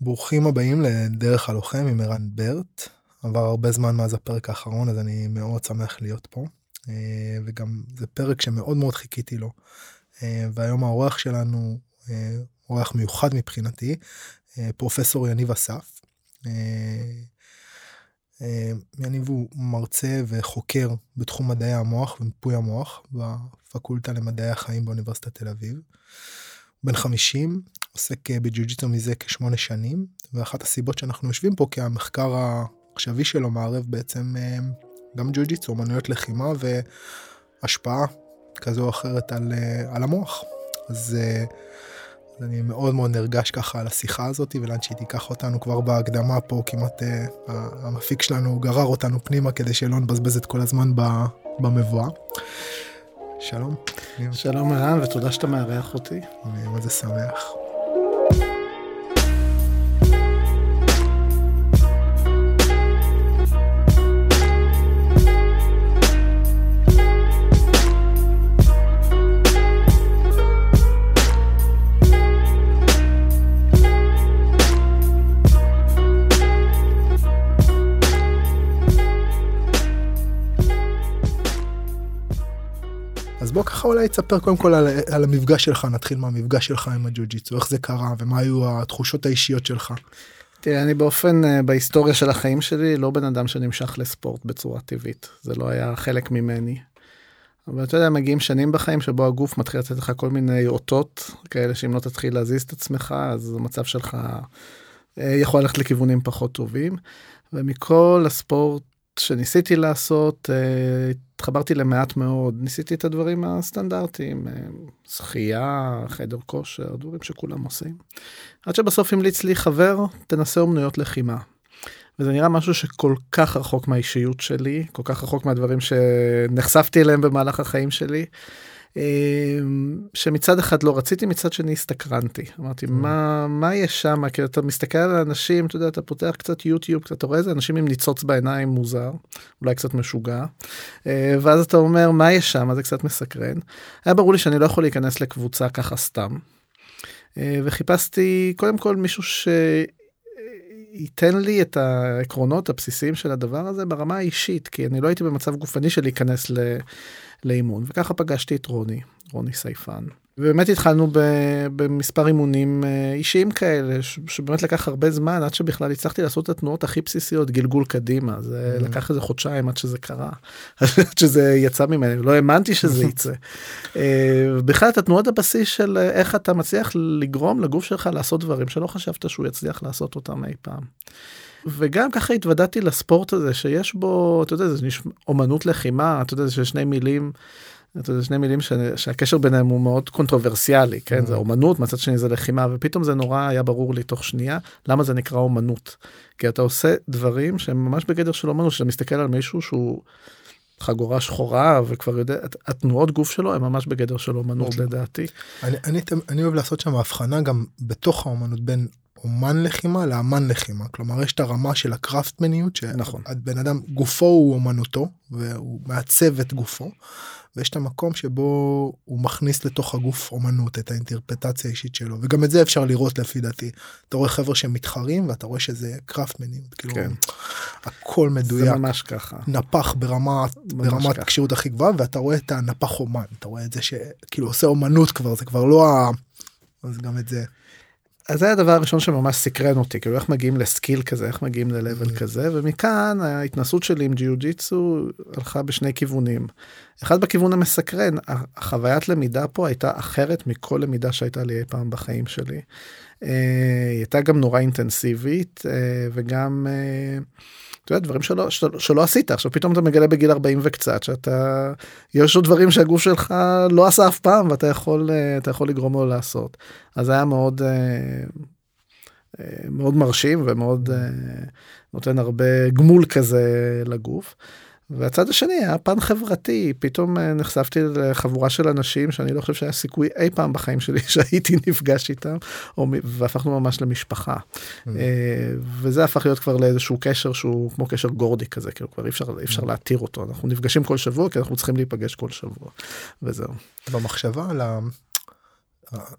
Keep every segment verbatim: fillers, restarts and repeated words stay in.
ברוכים הבאים לדרך הלוחם עם ערן ברט. עבר הרבה זמן מאז הפרק האחרון, אז אני מאוד שמח להיות פה, וגם זה פרק שמאוד מאוד חיכיתי לו, והיום האורח שלנו, אורח מיוחד מבחינתי, פרופסור יניב אסף. יניב הוא מרצה וחוקר בתחום מדעי המוח ומיפוי המוח, בפקולטה למדעי החיים באוניברסיטת תל אביב. בן חמישים, עוסק בג'יו ג'יטסו מזה כשמונה שנים, ואחת הסיבות שאנחנו יושבים פה, כי המחקר העכשווי שלו מערב בעצם גם ג'יו ג'יטסו, אומנויות לחימה והשפעה כזו או אחרת על, על המוח. אז, אז אני מאוד מאוד נרגש ככה על השיחה הזאת, ולאן שהיא תיקח אותנו כבר בהקדמה פה, כמעט המפיק שלנו גרר אותנו פנימה, כדי שלא נבזבז את כל הזמן במבואה. שלום. שלום ערן, ותודה שאתה מארח אותי. מה זה שמח. אז בוא ככה אולי תספר קודם כל על, על המפגש שלך, נתחיל מהמפגש שלך עם הג'יו-ג'יטסו, איך זה קרה ומה היו התחושות האישיות שלך. תראה, אני באופן, בהיסטוריה של החיים שלי, לא בן אדם שנמשך לספורט בצורה טבעית, זה לא היה חלק ממני. אבל אתה יודע, מגיעים שנים בחיים שבו הגוף מתחיל לתת לך כל מיני אותות, כאלה שאם לא תתחיל להזיז את עצמך, אז המצב שלך יכול ללכת לכיוונים פחות טובים, ומכל הספורט, שניסיתי לעשות, התחברתי למעט מאוד, ניסיתי את הדברים הסטנדרטיים, שחייה, חדר כושר, דברים שכולם עושים. עד שבסוף המליץ לי חבר, תנסה אומנויות לחימה. וזה נראה משהו שכל כך רחוק מהאישיות שלי, כל כך רחוק מהדברים שנחשפתי אליהם במהלך החיים שלי, שמצד אחד לא רציתי, מצד שני הסתקרנתי. אמרתי, מה, מה יש שם? כי אתה מסתכל על האנשים, אתה יודע, אתה פותח קצת יוטיוב, אתה רואה איזה אנשים עם ניצוץ בעיניים מוזר, אולי קצת משוגע, ואז אתה אומר, מה יש שם? זה קצת מסקרן. היה ברור לי שאני לא יכול להיכנס לקבוצה ככה סתם, וחיפשתי קודם כל מישהו ש... ייתן לי את העקרונות הבסיסיים של הדבר הזה ברמה האישית, כי אני לא הייתי במצב גופני של להיכנס ל... לאימון, וככה פגשתי את רוני, רוני סייפן. ובאמת התחלנו ב... במספר אימונים אישיים כאלה, ש... שבאמת לקח הרבה זמן, עד שבכלל הצלחתי לעשות את התנועות הכי בסיסיות, גלגול קדימה, זה mm-hmm. לקח איזה חודשיים עד שזה קרה, עד שזה יצא ממני, לא האמנתי שזה יצא. בכלל את התנועות הבסיס של איך אתה מצליח לגרום לגוף שלך לעשות דברים, שלא חשבת שהוא יצליח לעשות אותם אי פעם. וגם ככה התוודעתי לספורט הזה, שיש בו, אתה יודע, זה נשמע, אומנות לחימה, אתה יודע, ששני מילים, אתה יודע, שני מילים ש... שהקשר ביניהם הוא מאוד קונטרוברסיאלי, כן? Mm. זה אומנות, מצד שני זה לחימה, ופתאום זה נורא היה ברור לי תוך שנייה, למה זה נקרא אומנות? כי אתה עושה דברים שהם ממש בגדר של אומנות, שאתה מסתכל על מישהו שהוא חגורה שחורה, וכבר יודע, התנועות גוף שלו הם ממש בגדר של אומנות, mm. לדעתי. אני, אני, אני אוהב לעשות שם הבחנה גם בתוך האומנות, בין אומן לחימה לאמן לחימה, כלומר יש את הרמה של הקראפטמניות, שהבן אדם גופו הוא אומנותו, והוא מעצב את גופו, ויש את המקום שבו הוא מכניס לתוך הגוף אומנות, את האינטרפטציה האישית שלו, וגם את זה אפשר לראות לפי דעתי, אתה רואה חבר'ה שמתחרים, ואתה רואה שזה קראפטמניות, כאילו הכל מדויק, נפח ברמת קשירות הכי גבוהה, ואתה רואה את הנפח אומן, אתה רואה את זה שכאילו עושה אומנות כבר, זה כבר לא ה... אז גם את זה... אז זה היה הדבר הראשון שממש סקרן אותי, כאילו איך מגיעים לסקיל כזה, איך מגיעים ללבל כזה, ומכאן ההתנסות שלי עם ג'יו ג'יטסו הלכה בשני כיוונים. אחד בכיוון המסקרן, החוויית למידה פה הייתה אחרת מכל למידה שהייתה לי אי פעם בחיים שלי. היא הייתה גם נורא אינטנסיבית, וגם, אתה יודע, דברים שלא, שלא, שלא עשית. עכשיו פתאום אתה מגלה בגיל ארבעים וקצת, שאתה, יש עוד דברים שהגוף שלך לא עשה אף פעם, ואתה יכול, אתה יכול לגרום לו לעשות. אז זה היה מאוד, מאוד מרשים, ומאוד נותן הרבה גמול כזה לגוף. והצד השני, הפן חברתי, פתאום נחשפתי לחבורה של אנשים שאני לא חושב שהיה סיכוי אי פעם בחיים שלי שהייתי נפגש איתם, והפכנו ממש למשפחה. וזה הפך להיות כבר לאיזשהו קשר שהוא כמו קשר גורדי כזה, כאילו כבר אי אפשר להתיר אותו. אנחנו נפגשים כל שבוע, כי אנחנו צריכים להיפגש כל שבוע, וזהו. במחשבה על ה...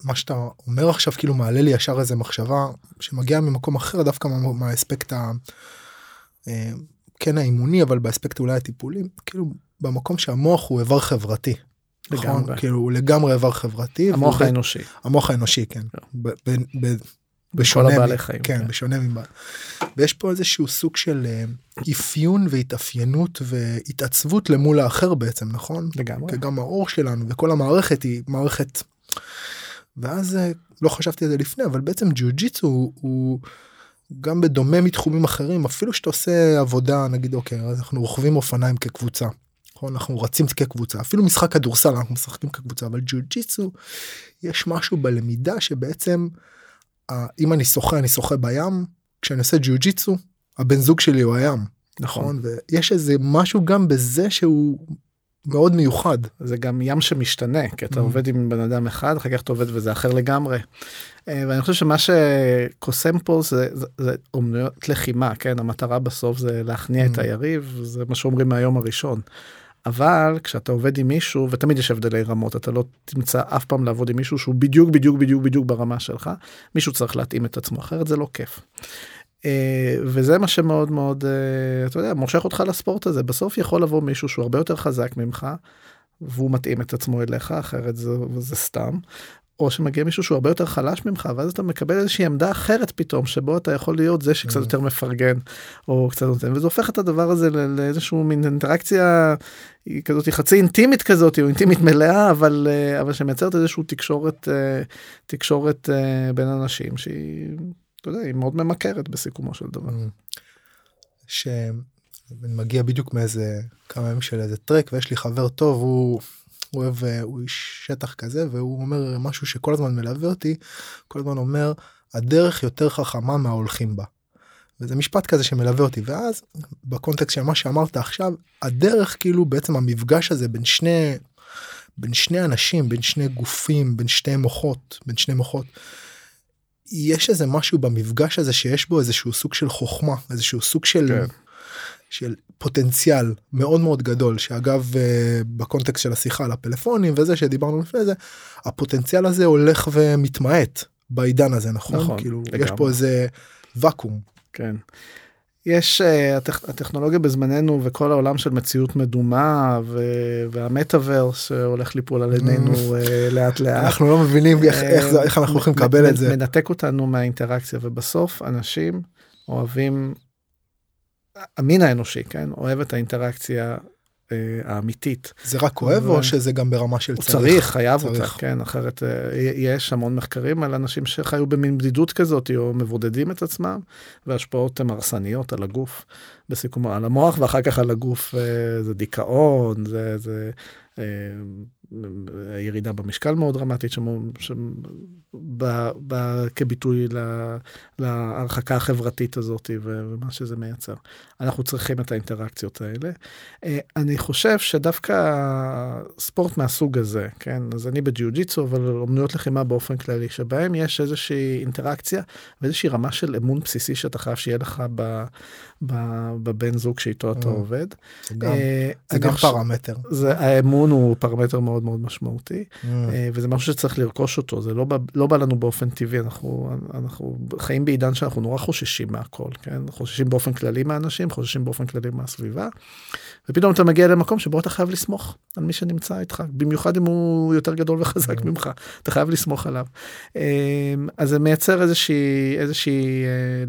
מה שאתה אומר עכשיו כאילו מעלה לי ישר איזה מחשבה שמגיעה ממקום אחר, דווקא מהאספקט ה... כן האימוני, אבל באספקט אולי הטיפולים, כאילו במקום שהמוח הוא איבר חברתי. לגמרי. כאילו הוא לגמרי איבר חברתי. המוח האנושי. המוח האנושי, כן. בשונה מבעלי חיים. כן, בשונה מבעלי. ויש פה איזשהו סוג של אפיון והתאפיינות והתעצבות למול האחר בעצם, נכון? לגמרי. כי גם האור שלנו וכל המערכת היא מערכת... ואז לא חשבתי על זה לפני, אבל בעצם ג'יו-ג'יטסו הוא... גם בדומה מתחומים אחרים, אפילו שאתה עושה עבודה, נגיד, אוקיי, אז אנחנו רוכבים אופניים כקבוצה, נכון? אנחנו רצים כקבוצה, אפילו משחק כדורסל, אנחנו משחקים כקבוצה, אבל ג'יו-ג'יטסו, יש משהו בלמידה שבעצם, אם אני שוחה, אני שוחה בים, כשאני עושה ג'יו-ג'יטסו, הבן זוג שלי הוא הים, נכון? ויש איזה משהו גם בזה שהוא מאוד מיוחד. זה גם ים שמשתנה, כי אתה עובד עם בן אדם אחד, אחר כך אתה עובד וזה אחר לגמרי. ואני חושב שמה שקוסם פה זה, זה, זה אומנויות לחימה, כן? המטרה בסוף זה להכניע את היריב, זה מה שאומרים מהיום הראשון. אבל כשאתה עובד עם מישהו, ותמיד יש הבדלי רמות, אתה לא תמצא אף פעם לעבוד עם מישהו שהוא בדיוק, בדיוק, בדיוק, בדיוק ברמה שלך, מישהו צריך להתאים את עצמו, אחרת זה לא כיף. וזה מה שמאוד מאוד, אתה יודע, מושך אותך לספורט הזה. בסוף יכול לבוא מישהו שהוא הרבה יותר חזק ממך, והוא מתאים את עצמו אליך, אחרת זה, זה סתם. או שמגיע מישהו שהוא הרבה יותר חלש ממך, ואז אתה מקבל איזושהי עמדה אחרת פתאום, שבו אתה יכול להיות זה שקצת יותר מפרגן, או קצת נותן, וזה הופך את הדבר הזה לאיזשהו מין אינטראקציה כזאת, חצי אינטימית כזאת, או אינטימית מלאה, אבל, אבל שמייצרת איזשהו תקשורת, תקשורת בין אנשים, שהיא... אתה יודע, היא מאוד ממכרת בסיכומו של דבר. שמגיע בדיוק מאיזה, כמה ימים של איזה טרק, ויש לי חבר טוב, הוא אוהב, הוא איש שטח כזה, והוא אומר משהו שכל הזמן מלווה אותי, כל הזמן אומר, הדרך יותר חכמה מההולכים בה. וזה משפט כזה שמלווה אותי, ואז, בקונטקסט של מה שאמרת עכשיו, הדרך כאילו בעצם המפגש הזה בין שני, בין שני אנשים, בין שני גופים, בין שני מוחות, בין שני מוחות, יש איזה משהו במפגש הזה שיש בו איזשהו סוג של חוכמה, איזשהו סוג של, כן. של פוטנציאל מאוד מאוד גדול, שאגב בקונטקסט של השיחה על הפלאפונים וזה שדיברנו לפני זה, הפוטנציאל הזה הולך ומתמעט בעידן הזה, נכון? נכון, כאילו, לגמרי. יש פה איזה וקום. כן. יש, הטכ... הטכנולוגיה בזמננו וכל העולם של מציאות מדומה ו... והמטאברס שהולך ליפול על עינינו לאט לאט. אנחנו לא מבינים איך, איך, זה, איך אנחנו הולכים לקבל את זה. מנתק אותנו מהאינטראקציה, ובסוף אנשים אוהבים, המין האנושי, כן? אוהב את האינטראקציה האמיתית. זה רק אוהב ו... או שזה גם ברמה של צריך? צריך, חייב צריך. אותך, כן, אחרת יש המון מחקרים על אנשים שחיו במין בדידות כזאת, או מבודדים את עצמם, והשפעות הן הרסניות על הגוף, בסיכום על המוח, ואחר כך על הגוף זה דיכאון, זה... זה... ירידה במשקל מאוד דרמטית כביטוי להרחקה החברתית הזאת ומה שזה מייצר. אנחנו צריכים את האינטראקציות האלה. אני חושב שדווקא ספורט מהסוג הזה, כן? אז אני בג'יו-ג'יטסו, אבל אומנויות לחימה באופן כללי, שבהם יש איזושהי אינטראקציה ואיזושהי רמה של אמון בסיסי שאתה חייב שיהיה לך בבן זוג שאיתו אתה עובד. זה גם פרמטר. האמון הוא פרמטר מאוד מאוד משמעותי, וזה משהו שצריך לרכוש אותו, זה לא בא לנו באופן טבעי, אנחנו חיים בעידן שאנחנו נורא חוששים מהכל, חוששים באופן כללי מהאנשים, חוששים באופן כללי מהסביבה, ופתאום אתה מגיע למקום שבו אתה חייב לסמוך על מי שנמצא איתך, במיוחד אם הוא יותר גדול וחזק ממך, אתה חייב לסמוך עליו. אז זה מייצר איזושהי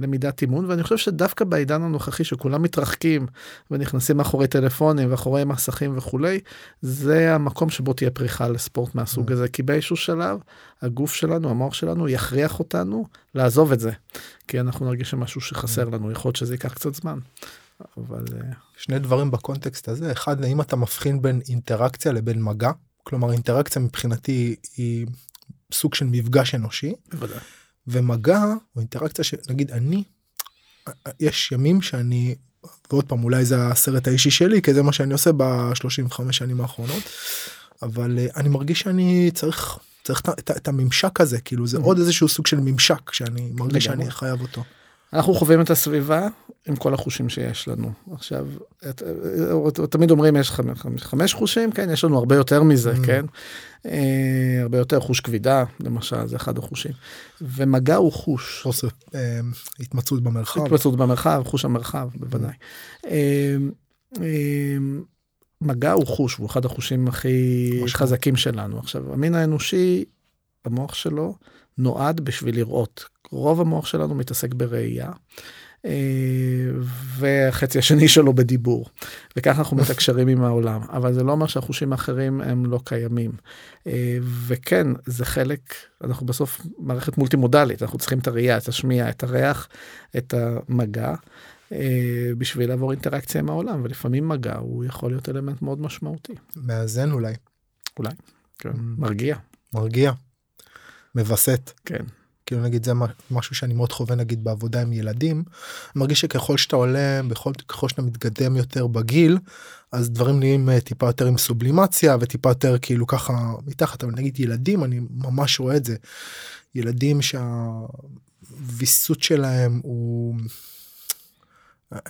למידת אימון, ואני חושב שדווקא בעידן הנוכחי, שכולם מתרחקים ונכנסים מאחורי טלפונים ואחורי מסכים וכולי, זה המקום שבו תהיה פריחה לספורט מהסוג הזה, כי באיזשהו שלב, הגוף שלנו, המוח שלנו, יכריח אותנו לעזוב את זה, כי אנחנו נרגיש שמשהו שחסר לנו, יכול להיות שזה ייקח קצת זמן. אבל... שני דברים בקונטקסט הזה, אחד, אם אתה מבחין בין אינטראקציה לבין מגע, כלומר אינטראקציה מבחינתי היא סוג של מפגש אנושי, ומגע הוא אינטראקציה שנגיד אני, יש ימים שאני... ועוד פעם, אולי זה הסרט האישי שלי, כי זה מה שאני עושה ב-שלושים וחמש שנים האחרונות, אבל אני מרגיש שאני צריך, צריך את, את הממשק הזה, כאילו זה עוד איזשהו סוג של ממשק, שאני מרגיש שאני חייב אותו. אנחנו חווים את הסביבה עם כל החושים שיש לנו. עכשיו, תמיד אומרים, יש חמש חושים, כן, יש לנו הרבה יותר מזה, כן? הרבה יותר חוש כבידה, למשל, זה אחד החושים. ומגע הוא חוש. חוסר, התמצאות במרחב. התמצאות במרחב, חוש המרחב, בוודאי. מגע הוא חוש, הוא אחד החושים הכי חזקים שלנו. עכשיו, המין האנושי, המוח שלו, נועד בשביל לראות. רוב המוח שלנו מתעסק בראייה, והחצי השני שלו בדיבור. וככה אנחנו מתקשרים עם העולם. אבל זה לא אומר שהחושים האחרים הם לא קיימים. וכן, זה חלק, אנחנו בסוף מערכת מולטימודלית, אנחנו צריכים את הראייה, את השמיעה, את הריח, את המגע, בשביל לעבור אינטראקציה עם העולם. ולפעמים מגע הוא יכול להיות אלמנט מאוד משמעותי. מאזן אולי. אולי, כן. מרגיע. מרגיע. מבסט. כן. כאילו נגיד זה משהו שאני מאוד חווה נגיד בעבודה עם ילדים, מרגיש שככל שאתה עולה, ככל שאתה מתקדם יותר בגיל, אז דברים נהיים טיפה יותר עם סובלימציה, וטיפה יותר כאילו ככה מתחת, אבל נגיד ילדים, אני ממש רואה את זה, ילדים שהוויסות שלהם הוא...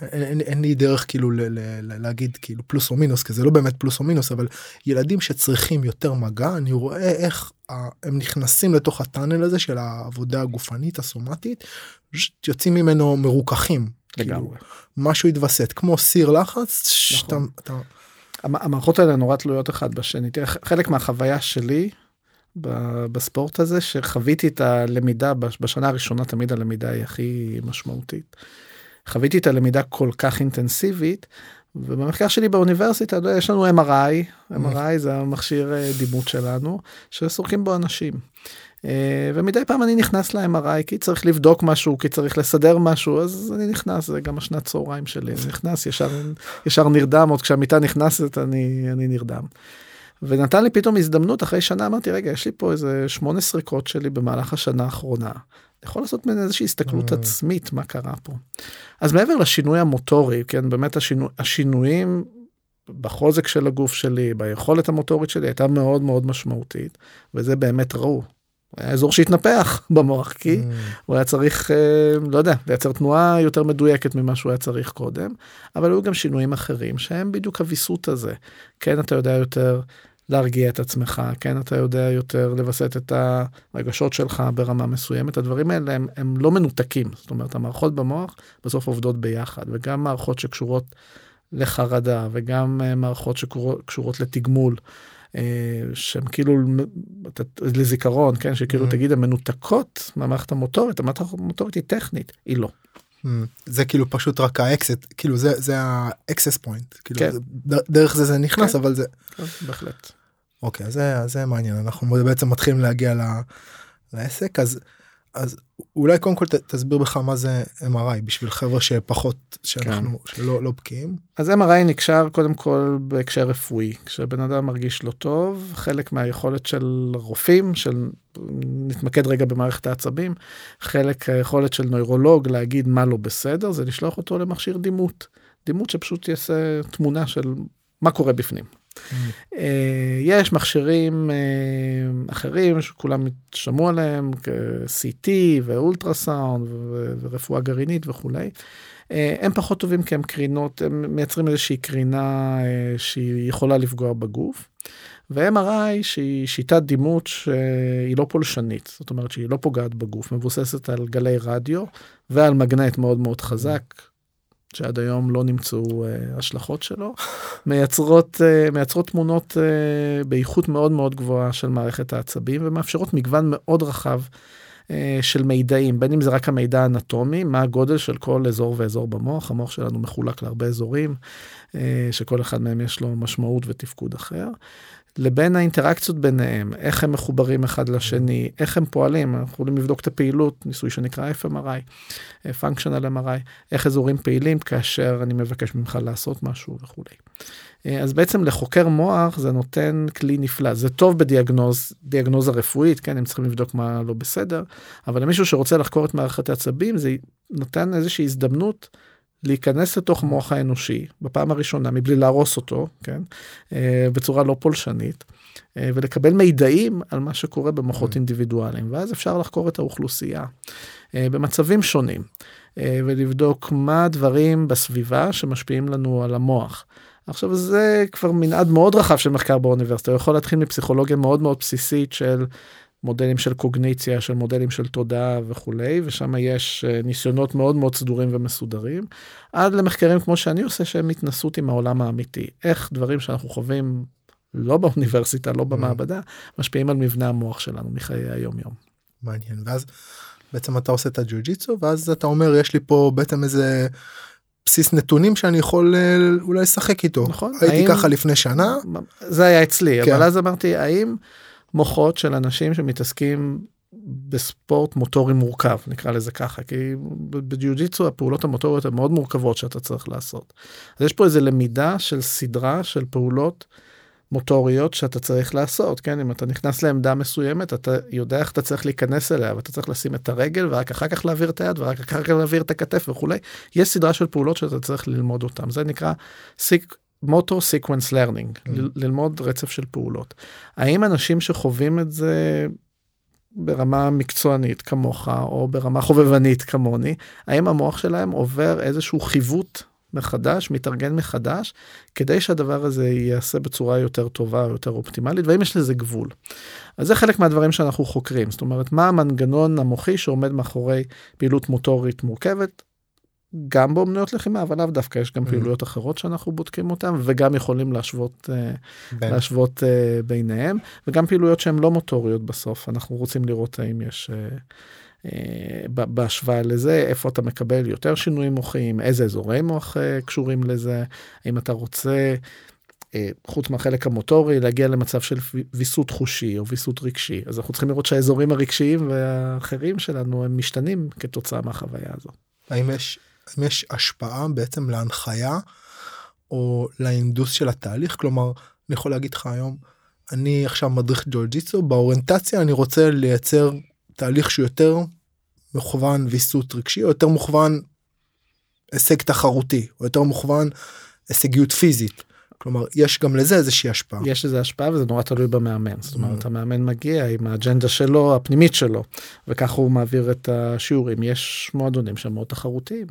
אין, אין לי דרך כאילו ל, ל, ל, להגיד כאילו פלוס או מינוס, כי זה לא באמת פלוס או מינוס, אבל ילדים שצריכים יותר מגע, אני רואה איך ה, הם נכנסים לתוך הטאנל הזה של העבודה הגופנית, הסומטית, יוצאים ממנו מרוככים. לגמרי. כאילו, משהו יתווסת, כמו סיר לחץ. נכון. שאתה, אתה... המערכות האלה נורא תלויות אחד בשני. תראה, חלק מהחוויה שלי... בספורט הזה, שחוויתי את הלמידה, בשנה הראשונה תמיד הלמידה היא הכי משמעותית. חוויתי את הלמידה כל כך אינטנסיבית, ובמחקר שלי באוניברסיטה, יש לנו אם אר איי, אם אר איי זה המכשיר דימות שלנו, שסורקים בו אנשים. ומדי פעם אני נכנס ל-אם אר איי, כי צריך לבדוק משהו, כי צריך לסדר משהו, אז אני נכנס, זה גם השנת צהריים שלי, אני נכנס, ישר, ישר נרדם, עוד כשהמיטה נכנסת, אני, אני נרדם. ונתן לי פתאום הזדמנות, אחרי שנה אמרתי, רגע, יש לי פה איזה שמונה סריקות שלי במהלך השנה האחרונה. אני יכול לעשות מן איזושהי הסתכלות עצמית, מה קרה פה. אז מעבר לשינוי המוטורי, כן, באמת השינו, השינויים בחוזק של הגוף שלי, ביכולת המוטורית שלי, הייתה מאוד מאוד משמעותית, וזה באמת ראו. היה אזור שהתנפח במוח, כי הוא היה צריך, לא יודע, לייצר תנועה יותר מדויקת ממה שהוא היה צריך קודם, אבל היו גם שינויים אחרים, שהם בדיוק הוויסות הזה. כן, אתה יודע יותר... להרגיע את עצמך, כן, אתה יודע יותר לבסט את הרגשות שלך ברמה מסוימת, הדברים האלה הם, הם לא מנותקים, זאת אומרת, המערכות במוח בסוף עובדות ביחד, וגם מערכות שקשורות לחרדה, וגם מערכות שקשורות לתגמול, שהם כאילו, לזיכרון, כן, שכאילו תגיד, הן מנותקות מהמערכת המוטורית, המערכת המוטורית היא טכנית, היא לא. זה כאילו פשוט רק האקסט, כאילו זה האקסס פוינט, דרך זה זה נכנס, אבל זה... בהחלט. אוקיי, זה מעניין, אנחנו בעצם מתחילים להגיע לעסק, אז אולי קודם כל תסביר בך מה זה אם אר איי, בשביל חבר'ה שפחות, שאנחנו לא בקיאים. אז אם אר איי נקשר קודם כל בהקשר רפואי, כשבן אדם מרגיש לא טוב, חלק מהיכולת של רופאים, של... נתמקד רגע במערכת העצבים, חלק היכולת של נוירולוג להגיד מה לא בסדר, זה לשלוח אותו למכשיר דימות, דימות שפשוט יעשה תמונה של מה קורה בפנים. Mm. יש מכשירים אחרים שכולם שמעו עליהם, סי טי ואולטרסאונד ורפואה גרעינית וכולי, הם פחות טובים כי הם קרינות, הם מייצרים איזושהי קרינה שהיא יכולה לפגוע בגוף, ו-אם אר איי שהיא שיטת דימות שהיא לא פולשנית, זאת אומרת שהיא לא פוגעת בגוף, מבוססת על גלי רדיו ועל מגנט מאוד מאוד חזק, שעד היום לא נמצאו uh, השלכות שלו, מייצרות, uh, מייצרות תמונות uh, באיכות מאוד מאוד גבוהה של מערכת העצבים, ומאפשרות מגוון מאוד רחב uh, של מידעים, בין אם זה רק המידע האנטומי, מה הגודל של כל אזור ואזור במוח, המוח שלנו מחולק להרבה אזורים, uh, שכל אחד מהם יש לו משמעות ותפקוד אחר, לבין האינטראקציות ביניהם, איך הם מחוברים אחד לשני, איך הם פועלים, אנחנו יכולים לבדוק את הפעילות, ניסוי שנקרא אף אם אר איי, Functional אם אר איי, איך אזורים פעילים כאשר אני מבקש ממך לעשות משהו וכו'. אז בעצם לחוקר מוח זה נותן כלי נפלא, זה טוב בדיאגנוז, דיאגנוזה רפואית, כן, הם צריכים לבדוק מה לא בסדר, אבל למישהו שרוצה לחקור את מערכת העצבים, זה נותן איזושהי הזדמנות, להיכנס לתוך מוח האנושי, בפעם הראשונה, מבלי להרוס אותו, כן? בצורה לא פולשנית, ולקבל מידעים על מה שקורה במוחות אינדיבידואליים, ואז אפשר לחקור את האוכלוסייה, במצבים שונים. ולבדוק מה הדברים בסביבה שמשפיעים לנו על המוח. עכשיו זה כבר מנעד מאוד רחב של מחקר באוניברסיטה, הוא יכול להתחיל מפסיכולוגיה מאוד מאוד בסיסית של מודלים של קוגניציה, של מודלים של תודעה וכולי, ושם יש ניסיונות מאוד מאוד סדורים ומסודרים, עד למחקרים כמו שאני עושה שהם התנסות עם העולם האמיתי, איך דברים שאנחנו חווים לא באוניברסיטה, לא במעבדה, משפיעים על מבנה המוח שלנו מחיי היום-יום. מעניין, ואז בעצם אתה עושה את הג'יו-ג'יטסו, ואז אתה אומר, יש לי פה בעצם איזה בסיס נתונים שאני יכול אולי לשחק איתו. נכון. הייתי ככה לפני שנה. זה היה אצלי, אבל אז אמרתי, האם מוחות של אנשים שמתעסקים בספורט מוטורי מורכב, נקרא לזה ככה, כי בג'יו-ג'יטסו הפעולות המוטוריות הן מאוד מורכבות שאתה צריך לעשות. אז יש פה איזו למידה של סדרה של פעולות מוטוריות שאתה צריך לעשות, כן? אם אתה נכנס לעמדה מסוימת, אתה יודע איך אתה צריך להיכנס אליה, ואתה צריך לשים את הרגל, ורק אחר כך להעביר את היד, ורק אחר כך להעביר את הכתף וכולי. יש סדרה של פעולות שאתה צריך ללמוד אותן. זה נקרא motor sequence learning, ל- ללמוד רצף של פעולות. האם אנשים שחווים את זה ברמה מקצוענית כמוך, או ברמה חובבנית כמוני, האם המוח שלהם עובר איזשהו חיווט מחדש, מתארגן מחדש, כדי שהדבר הזה ייעשה בצורה יותר טובה, יותר אופטימלית, ואם יש לזה גבול. אז זה חלק מהדברים שאנחנו חוקרים, זאת אומרת, מה המנגנון המוחי שעומד מאחורי פעילות מוטורית מורכבת, גם באומנויות לחימה, אבל לאו דווקא, יש גם פעילויות אחרות שאנחנו בודקים אותן, וגם יכולים להשוות, להשוות ביניהם, וגם פעילויות שהן לא מוטוריות בסוף, אנחנו רוצים לראות האם יש בהשוואה לזה, איפה אתה מקבל יותר שינויים מוחיים, איזה אזורי מוח קשורים לזה, אם אתה רוצה, חוץ מהחלק המוטורי, להגיע למצב של ויסות חושי או ויסות רגשי, אז אנחנו צריכים לראות שהאזורים הרגשיים והאחרים שלנו, הם משתנים כתוצאה מהחוויה הזו. האם יש, האם יש השפעה בעצם להנחיה, או להינדוס של התהליך? כלומר, אני יכול להגיד לך היום, אני עכשיו מדריך ג'יו-ג'יטסו, באוריינטציה אני רוצה לייצר תהליך שהוא יותר מכוון ויסות רגשי, או יותר מוכוון הישג תחרותי, או יותר מוכוון הישגיות פיזית. כלומר, יש גם לזה איזושהי השפעה. יש איזו השפעה, וזה נורא תלוי במאמן. זאת אומרת, המאמן מגיע עם האג'נדה שלו, הפנימית שלו, וכך הוא מעביר את השיעורים. יש מועדונים שהם מאוד תחרותיים,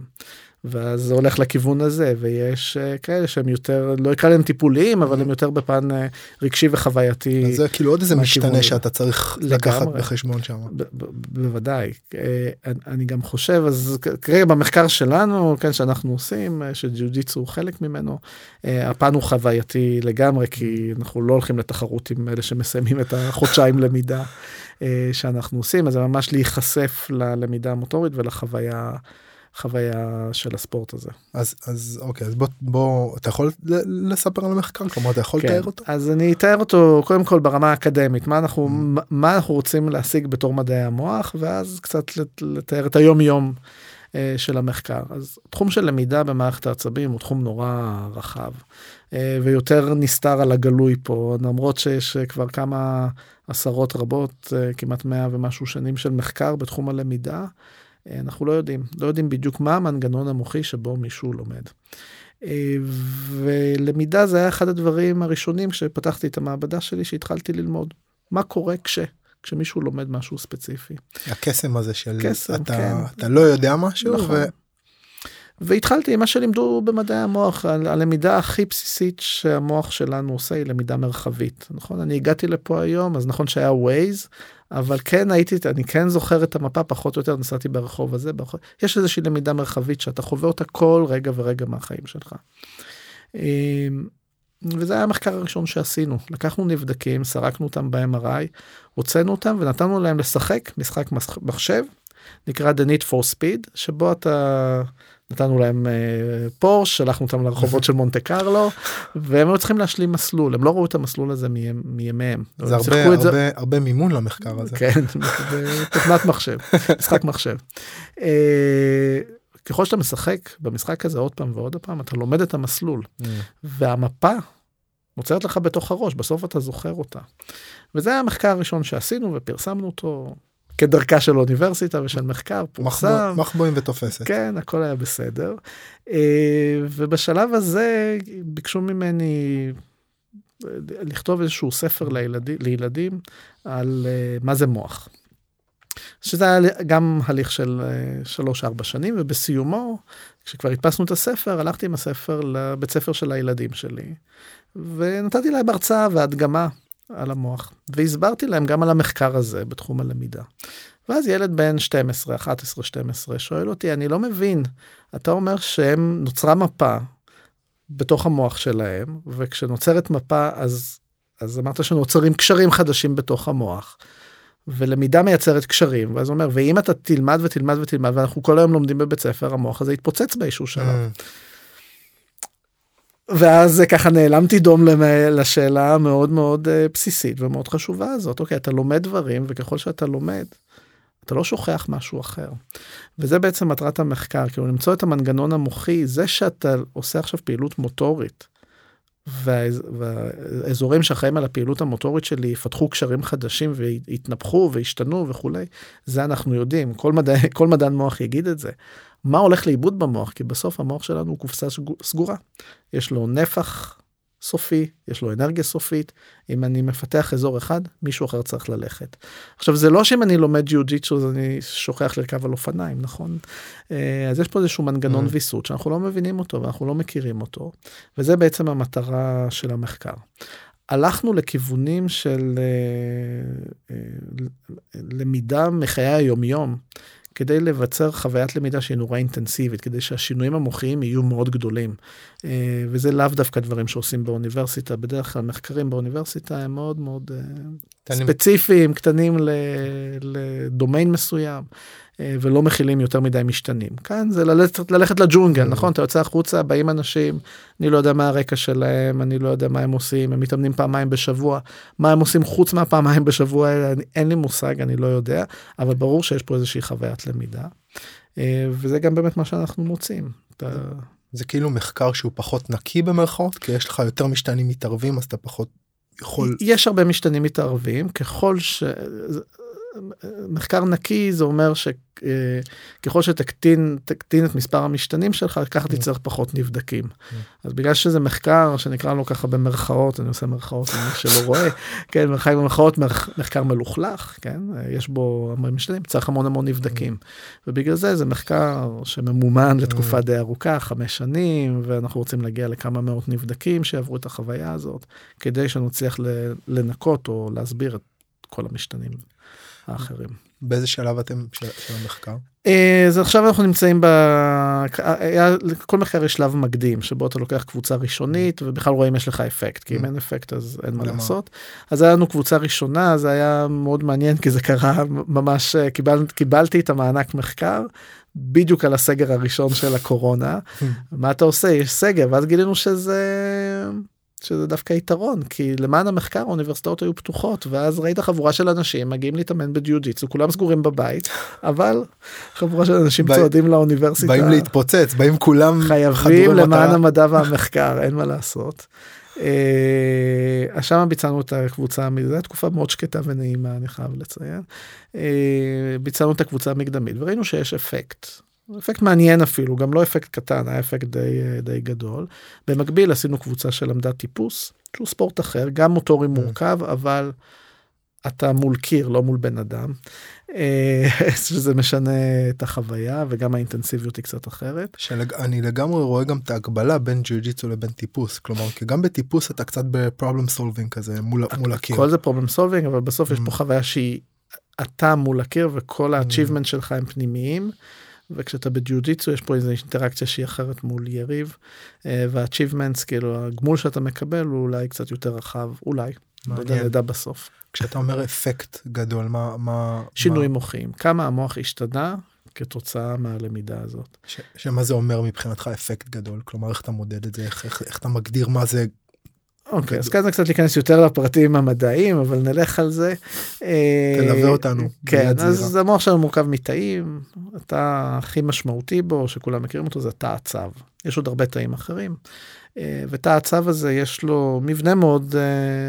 ואז זה הולך לכיוון הזה, ויש כאלה שהם יותר, לא יקרא להם טיפוליים, אבל הם יותר בפן רגשי וחווייתי. אז זה כאילו עוד איזה משתנה שאתה צריך לקחת בחשבון שם. בוודאי. אני גם חושב, אז כרגע במחקר שלנו, כן, שאנחנו עושים, שג'יו-ג'יטסו הוא חלק ממנו, הפן הוא חווייתי לגמרי, כי אנחנו לא הולכים לתחרות עם אלה שמסיימים את החודשיים למידה שאנחנו עושים, אז זה ממש להיחשף ללמידה המוטורית ולחוויה חוויה של הספורט הזה. אז, אז, אוקיי, אז בוא, בוא, אתה יכול לספר על המחקר? כלומר, אתה יכול לתאר אותו? אז אני אתאר אותו, קודם כל, ברמה האקדמית. מה אנחנו, מה אנחנו רוצים להשיג בתור מדעי המוח, ואז קצת לתאר את היום-יום של המחקר. אז תחום של למידה במערכת העצבים הוא תחום נורא רחב, ויותר נסתר על הגלוי פה, למרות שיש כבר כמה עשרות רבות, כמעט מאה ומשהו שנים של מחקר בתחום הלמידה, אנחנו לא יודעים, לא יודעים בדיוק מה המנגנון המוחי שבו מישהו לומד. ולמידה זה היה אחד הדברים הראשונים כשפתחתי את המעבדה שלי, שהתחלתי ללמוד. מה קורה כש, כשמישהו לומד משהו ספציפי? הקסם הזה של, קסם, אתה, כן. אתה לא יודע משהו? נכון. ו... והתחלתי עם מה שלימדו במדעי המוח, הלמידה הכי בסיסית שהמוח שלנו עושה היא למידה מרחבית, נכון? אני הגעתי לפה היום, אז נכון שהיה ווייז, אבל כן הייתי, אני כן זוכר את המפה, פחות או יותר נסעתי ברחוב הזה, ברחוב, יש איזושהי למידה מרחבית שאתה חווה אותה כל רגע ורגע מהחיים שלך. וזה היה המחקר הראשון שעשינו, לקחנו נבדקים, סרקנו אותם ב-אם אר איי, הוצאנו אותם ונתנו להם לשחק, משחק מחשב, נקרא The Need for Speed, שבו אתה... נתנו להם פורש, שלחנו אותם לרחובות של מונטה קרלו, והם היו צריכים להשלים מסלול, הם לא ראו את המסלול הזה מימיהם. זה הרבה מימון למחקר הזה. כן, בתוכנת מחשב, משחק מחשב. ככל שאתה משחק במשחק הזה עוד פעם ועוד פעם, אתה לומד את המסלול, והמפה נוצרת לך בתוך הראש, בסוף אתה זוכר אותה. וזה היה המחקר הראשון שעשינו ופרסמנו אותו, כדרכה של אוניברסיטה ושל מחקר, פורסם. מחבואים ותופסת. כן, הכל היה בסדר. ובשלב הזה ביקשו ממני לכתוב איזשהו ספר לילדים על מה זה מוח. שזה היה גם הליך של שלוש ארבע שנים, ובסיומו, כשכבר הדפסנו את הספר, הלכתי עם הספר לבית ספר של הילדים שלי, ונתתי להם הרצאה והדגמה על המוח, והסברתי להם גם על המחקר הזה בתחום הלמידה. ואז ילד בן שתים עשרה, אחת עשרה, שתים עשרה, שואל אותי, אני לא מבין, אתה אומר שהם נוצרה מפה בתוך המוח שלהם, וכשנוצרת מפה, אז, אז אמרת שנוצרים קשרים חדשים בתוך המוח, ולמידה מייצרת קשרים, ואז הוא אומר, ואם אתה תלמד ותלמד ותלמד, ואנחנו כל היום לומדים בבית ספר, המוח הזה יתפוצץ באיזשהו שלב. ואז ככה נעלמתי דום לשאלה מאוד מאוד בסיסית ומאוד חשובה הזאת. אוקיי, אתה לומד דברים, וככל שאתה לומד, אתה לא שוכח משהו אחר. וזה בעצם מטרת המחקר, כאילו למצוא את המנגנון המוחי, זה שאתה עושה עכשיו פעילות מוטורית, והאזורים שאחראים על הפעילות המוטורית שלי, יפתחו קשרים חדשים ויתנפחו וישתנו וכולי, זה אנחנו יודעים, כל מדע, כל מדען מוח יגיד את זה. מה הולך לאיבוד במוח? כי בסוף המוח שלנו הוא קופסה סגורה. יש לו נפח סופי, יש לו אנרגיה סופית, אם אני מפתח אזור אחד, מישהו אחר צריך ללכת. עכשיו, זה לא שאם אני לומד ג'יו-ג'יטסו, אז אני שוכח לרכב על אופניים, נכון? אז יש פה איזשהו מנגנון ויסות, שאנחנו לא מבינים אותו, ואנחנו לא מכירים אותו, וזה בעצם המטרה של המחקר. הלכנו לכיוונים של למידה מחיי היומיום, כדי לבצר חוויית למידה שהיא נורא אינטנסיבית, כדי שהשינויים המוחיים יהיו מאוד גדולים. וזה לאו דווקא דברים שעושים באוניברסיטה, בדרך כלל מחקרים באוניברסיטה הם מאוד מאוד ספציפיים, קטנים לדומיין מסוים, ולא מכילים יותר מדי משתנים. כאן זה ללכת לג'ונגל, נכון? אתה יוצא החוצה, באים אנשים, אני לא יודע מה הרקע שלהם, אני לא יודע מה הם עושים, הם מתאמנים פעמיים בשבוע, מה הם עושים חוץ מהפעמיים בשבוע, אין לי מושג, אני לא יודע, אבל ברור שיש פה איזושהי חוויית למידה, וזה גם באמת מה שאנחנו מוצאים. זה כאילו מחקר שהוא פחות נקי במרכאות, כי יש לך יותר משתנים מתערבים, אז אתה פחות יכול... יש הרבה משתנים מתערבים, ככל ש... מחקר נקי זה אומר שככל שתקטין תקטין את מספר המשתנים שלך, ככה תצטרך פחות נבדקים. אז בגלל שזה מחקר שנקרא לו ככה במרכאות, אני עושה מרכאות, אני שלא רואה, כן, במרכאות מחקר מלוכלך, כן, יש בו משתנים, צריך המון המון נבדקים. ובגלל זה זה מחקר שממומן לתקופה די ארוכה, חמש שנים, ואנחנו רוצים להגיע לכמה מאות נבדקים שיעברו את החוויה הזאת, כדי שנצליח לנקות או להסביר את כל המשתנים האחרים. באיזה שלב אתם של, של המחקר? אז עכשיו אנחנו נמצאים ב... כל מחקר יש שלב מקדים, שבו אתה לוקח קבוצה ראשונית, ובכלל רואים יש לך אפקט, כי אם אין אפקט אז אין מה לעשות. אז היה לנו קבוצה ראשונה, זה היה מאוד מעניין, כי זה קרה ממש, קיבל, קיבלתי את המענק מחקר, בדיוק על הסגר הראשון של הקורונה. מה אתה עושה? יש סגר, ואז גילינו שזה... שזה דווקא יתרון, כי למען המחקר האוניברסיטאות היו פתוחות, ואז ראית חבורה של אנשים מגיעים להתאמן בג'יו-ג'יטסו, כולם סגורים בבית, אבל חבורה של אנשים צועדים לאוניברסיטה. באים להתפוצץ, באים כולם חייבים למען המדע והמחקר, אין מה לעשות. שם ביצענו את הקבוצה, זו הייתה תקופה מאוד שקטה ונעימה, אני חייב לציין. ביצענו את הקבוצה המקדמית, וראינו שיש אפקט. אפקט מעניין אפילו, גם לא אפקט קטן, היה אפקט די, די גדול. במקביל עשינו קבוצה שלמדה טיפוס, שהוא ספורט אחר, גם מוטורי מורכב, אבל אתה מול קיר, לא מול בן אדם, שזה משנה את החוויה, וגם האינטנסיביות היא קצת אחרת. אני לגמרי רואה גם את ההגבלה בין ג'יו-ג'יטסו לבין טיפוס, כלומר, כי גם בטיפוס אתה קצת ב-problem solving כזה, מול הקיר. כל זה problem solving, אבל בסוף יש פה חוויה שהיא, אתה מול הקיר, וכל ה-achievement שלך הם פנימיים, וכשאתה בג'יו-ג'יטסו, יש פה איזו אינטראקציה שהיא אחרת מול יריב, וה-achievements, כאילו, הגמול שאתה מקבל, הוא אולי קצת יותר רחב, אולי, נדע, נדע בסוף. כשאתה אומר אפקט גדול, מה, מה... שינוי מה... מוחיים. כמה המוח השתנה כתוצאה מהלמידה הזאת. ש, שמה זה אומר מבחינתך אפקט גדול? כלומר, איך אתה מודד את זה? איך, איך, איך אתה מגדיר מה זה... אוקיי, okay, אז כאן זה קצת להיכנס יותר לפרטים המדעיים, אבל נלך על זה. תלווה אותנו. כן, אז המוח שלנו מורכב מתאים, אתה הכי משמעותי בו, שכולם מכירים אותו, זה תא הצב. יש עוד הרבה תאים אחרים, ותא הצב הזה יש לו מבנה מאוד,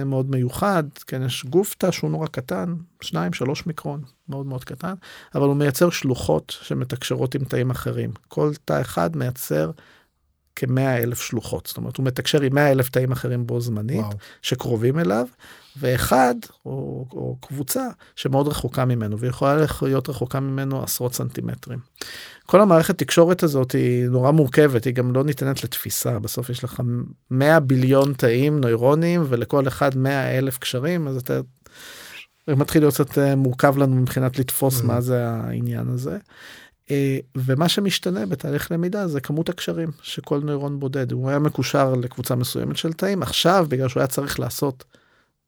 מאוד מיוחד, כן, יש גוף תא שהוא נורא קטן, שניים, שלוש מיקרון, מאוד מאוד קטן, אבל הוא מייצר שלוחות שמתקשרות עם תאים אחרים. כל תא אחד מייצר כמאה אלף שלוחות, זאת אומרת, הוא מתקשר עם מאה אלף תאים אחרים בו זמנית, וואו. שקרובים אליו, ואחד, או, או קבוצה, שמאוד רחוקה ממנו, ויכולה להיות רחוקה ממנו עשרות סנטימטרים. כל המערכת תקשורת הזאת היא נורא מורכבת, היא גם לא ניתנת לתפיסה, בסוף יש לך מאה ביליון תאים נוירונים, ולכל אחד מאה אלף קשרים, אז אתה... מתחיל להיות קצת מורכב לנו מבחינת לתפוס מה זה העניין הזה. ומה שמשתנה בתהליך למידה זה כמות הקשרים שכל נוירון בודד. הוא היה מקושר לקבוצה מסוימת של תאים, עכשיו בגלל שהוא היה צריך לעשות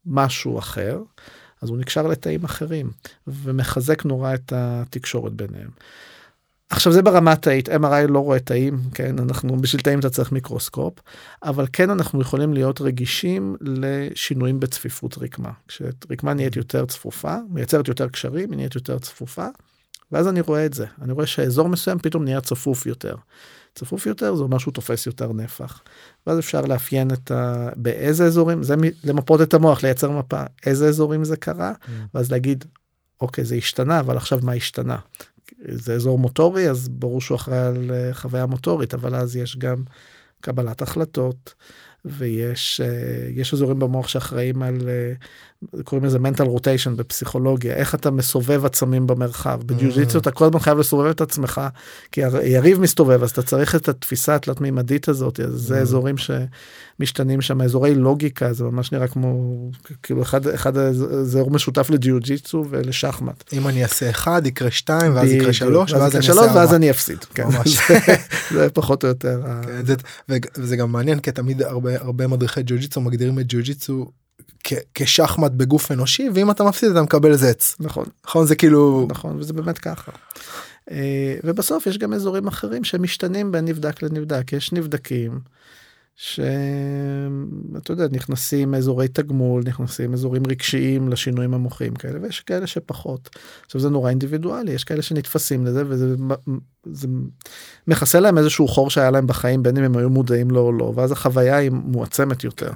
משהו אחר, אז הוא נקשר לתאים אחרים, ומחזק נורא את התקשורת ביניהם. עכשיו זה ברמה התאית, אם אר איי לא רואה תאים, כן, אנחנו, בשביל תאים אתה צריך מיקרוסקופ, אבל כן אנחנו יכולים להיות רגישים לשינויים בצפיפות רקמה. כשרקמה נהיית יותר צפופה, מייצרת יותר קשרים, היא נהיית יותר צפופה, ואז אני רואה את זה. אני רואה שהאזור מסוים פתאום נהיה צפוף יותר. צפוף יותר זה אומר שהוא תופס יותר נפח. ואז אפשר לאפיין את ה... באיזה אזורים, זה מ... למפות את המוח, לייצר מפה, איזה אזורים זה קרה, ואז להגיד, אוקיי, זה השתנה, אבל עכשיו מה השתנה? זה אזור מוטורי, אז ברור שהוא אחראי על חוויה מוטורית, אבל אז יש גם קבלת החלטות, ויש יש אזורים במוח שאחראים על, קוראים לזה mental rotation בפסיכולוגיה, איך אתה מסובב עצמים במרחב, בג'יו-ג'יטסו אתה כל הזמן חייב לסובב את עצמך, כי יריב מסתובב, אז אתה צריך את התפיסה התלת מימדית הזאת, אז זה אזורים שמשתנים שם, אזורי לוגיקה, זה ממש נראה כמו, כאילו אחד, אחד אזור משותף לג'יו-ג'יטסו ולשחמט. אם אני אעשה אחד, יקרה שתיים, ואז יקרה שלוש, ואז אני אעשה ארבע. ואז אני אפסיד. זה פחות או יותר. וזה גם מעניין, כי תמיד הרבה הרבה מדריכי ג'יו-ג'יטסו מגדירים את ג'יו-ג'יטסו כשחמט בגוף אנושי, ואם אתה מפסיד אתה מקבל זץ. נכון. נכון, זה כאילו... נכון, וזה באמת ככה. ובסוף יש גם אזורים אחרים שמשתנים בין נבדק לנבדק. יש נבדקים שאתה יודע, נכנסים אזורי תגמול, נכנסים אזורים רגשיים לשינויים המוחיים כאלה, ויש כאלה שפחות. עכשיו זה נורא אינדיבידואלי, יש כאלה שנתפסים לזה, וזה זה מחסה להם איזשהו חור שהיה להם בחיים, בין אם הם היו מודעים לו או לא, ואז החוויה היא מועצמת יותר.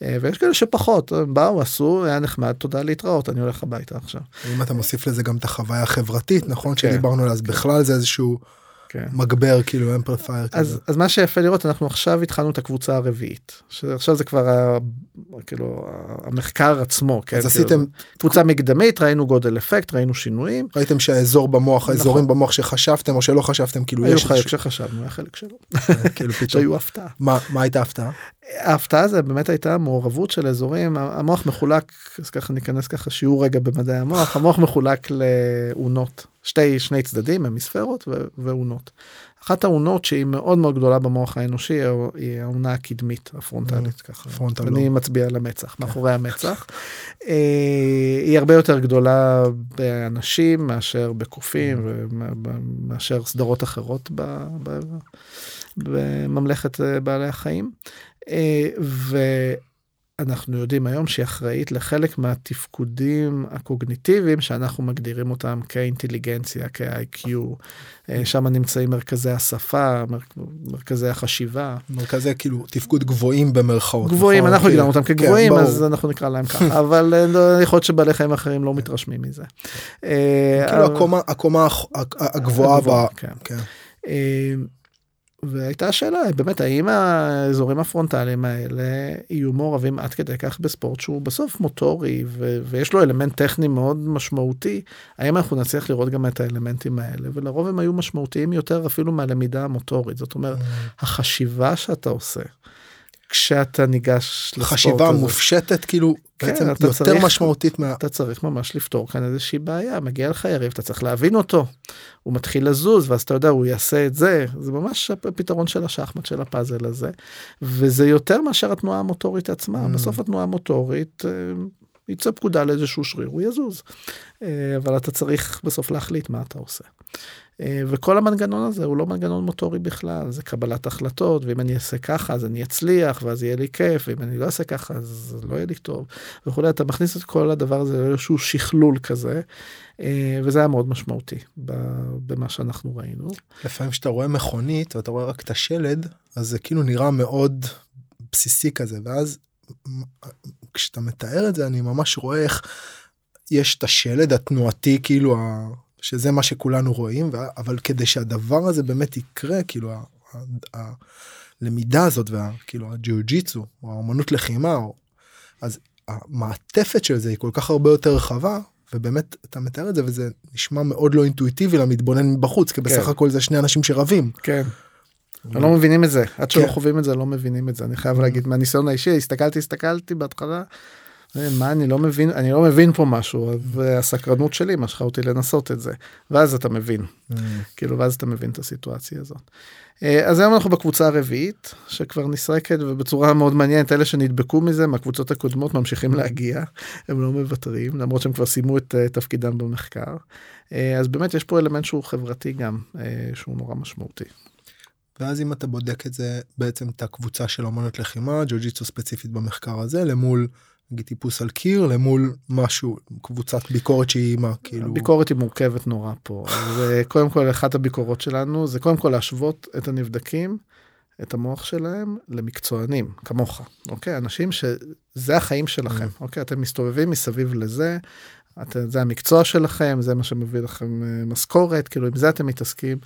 ויש כאלה שפחות, באו, עשו, היה נחמד, תודה להתראות, אני הולך הביתה עכשיו. אם אתה מוסיף לזה גם את החוויה החברתית, נכון? שדיברנו עליה, אז בכלל זה איזשהו... מגבר, כאילו, אמפליפייר. אז מה שיפה לראות, אנחנו עכשיו התחלנו את הקבוצה הרביעית, שעכשיו זה כבר, כאילו, המחקר עצמו. אז עשיתם... קבוצה מקדמית, ראינו גודל אפקט, ראינו שינויים. ראיתם שהאזור במוח, האזורים במוח שחשבתם או שלא חשבתם, כאילו, יש... היו חלק שחשבנו, היה חלק שלא. כאילו, פתאום. שהיו הפתעה. מה הייתה הפתעה? ההפתעה זה באמת הייתה מעורבות של אזורים, המוח מחולק, אז ככה ניכנס ככה שיעור רגע במדעי המוח, המוח מחולק לאונות, שתי, שני צדדים, המיספרות ואונות. אחת האונות שהיא מאוד מאוד גדולה במוח האנושי, היא האונה הקדמית, הפרונטלית ככה. פרונטלית. אני מצביע על המצח, מאחורי המצח. היא הרבה יותר גדולה באנשים, מאשר בקופים, מאשר סדרות אחרות בממלכת בעלי החיים. ואנחנו יודעים היום שהיא אחראית לחלק מהתפקודים הקוגניטיביים שאנחנו מגדירים אותם כאינטליגנציה, כ-איי קיו, שם נמצאים מרכזי השפה, מרכזי החשיבה. מרכזי כאילו תפקוד גבוהים במרכאות. גבוהים, אנחנו הגדרנו אותם כגבוהים, אז אנחנו נקרא להם ככה, אבל יכול להיות שבעלי חיים אחרים לא מתרשמים מזה. כאילו הקומה הגבוהה. והייתה השאלה, באמת, האם האזורים הפרונטליים האלה יהיו מעורבים עד כדי כך בספורט שהוא בסוף מוטורי, ו- ויש לו אלמנט טכני מאוד משמעותי, האם אנחנו נצליח לראות גם את האלמנטים האלה, ולרוב הם היו משמעותיים יותר אפילו מהלמידה המוטורית, זאת אומרת, החשיבה שאתה עושה, כשאתה ניגש לספורט הזה. חשיבה מופשטת, כאילו, בעצם יותר משמעותית. אתה צריך ממש לפתור כאן איזושהי בעיה, מגיע לך יריב, אתה צריך להבין אותו, הוא מתחיל לזוז, ואז אתה יודע, הוא יעשה את זה, זה ממש הפתרון של השחמט, של הפאזל הזה, וזה יותר מאשר התנועה המוטורית עצמה, בסוף התנועה המוטורית, יצא פקודה לאיזשהו שריר, הוא יזוז, אבל אתה צריך בסוף להחליט מה אתה עושה. וכל המנגנון הזה הוא לא מנגנון מוטורי בכלל, זה קבלת החלטות, ואם אני אעשה ככה אז אני אצליח, ואז יהיה לי כיף, ואם אני לא אעשה ככה אז לא יהיה לי טוב, וכולי, אתה מכניס את כל הדבר הזה לאיזשהו שכלול כזה, וזה היה מאוד משמעותי במה שאנחנו ראינו. לפעמים שאתה רואה מכונית, ואתה רואה רק את השלד, אז זה כאילו נראה מאוד בסיסי כזה, ואז כשאתה מתאר את זה, אני ממש רואה איך יש את השלד התנועתי, כאילו ה... שזה מה שכולנו רואים, אבל כדי שהדבר הזה באמת יקרה, כאילו, הלמידה הזאת, כאילו הג'יו ג'יטסו, או האמנות לחימה, או... אז המעטפת של זה היא כל כך הרבה יותר רחבה, ובאמת אתה מתאר את זה, וזה נשמע מאוד לא אינטואיטיבי למתבונן מבחוץ, כי בסך כן. הכל זה שני אנשים שרבים. כן. הם לא מבינים את זה, עד שלא חווים את זה, לא מבינים את זה, אני חייב להגיד, מהניסיון האישי, הסתכלתי, הסתכלתי בהתחלה, מה, אני לא מבין, אני לא מבין פה משהו, והסקרנות שלי משכה אותי לנסות את זה, ואז אתה מבין, כאילו, ואז אתה מבין את הסיטואציה הזאת. אז היום אנחנו בקבוצה הרביעית, שכבר נסרקת, ובצורה מאוד מעניינת, אלה שנדבקו מזה, מהקבוצות הקודמות ממשיכים להגיע, הם לא מבטרים, למרות שהם כבר סיימו את תפקידם במחקר, אז באמת יש פה אלמנט שהוא חברתי גם, שהוא נורא משמעותי. ואז אם אתה בודק את זה, בעצם את הקבוצה של אמנות לחימה, ג'יו-ג'יטסו ספציפית במחקר הזה, למול טיפוס על קיר, למול משהו, קבוצת ביקורת שהיא אימא, כאילו... הביקורת היא מורכבת נורא פה. אז קודם כל, אחת הביקורות שלנו, זה קודם כל להשוות את הנבדקים, את המוח שלהם, למקצוענים, כמוך, אוקיי? אנשים שזה החיים שלכם, אוקיי? אתם מסתובבים מסביב לזה, זה המקצוע שלכם, זה מה שמביא לכם משכורת, כאילו עם זה אתם מתעסקים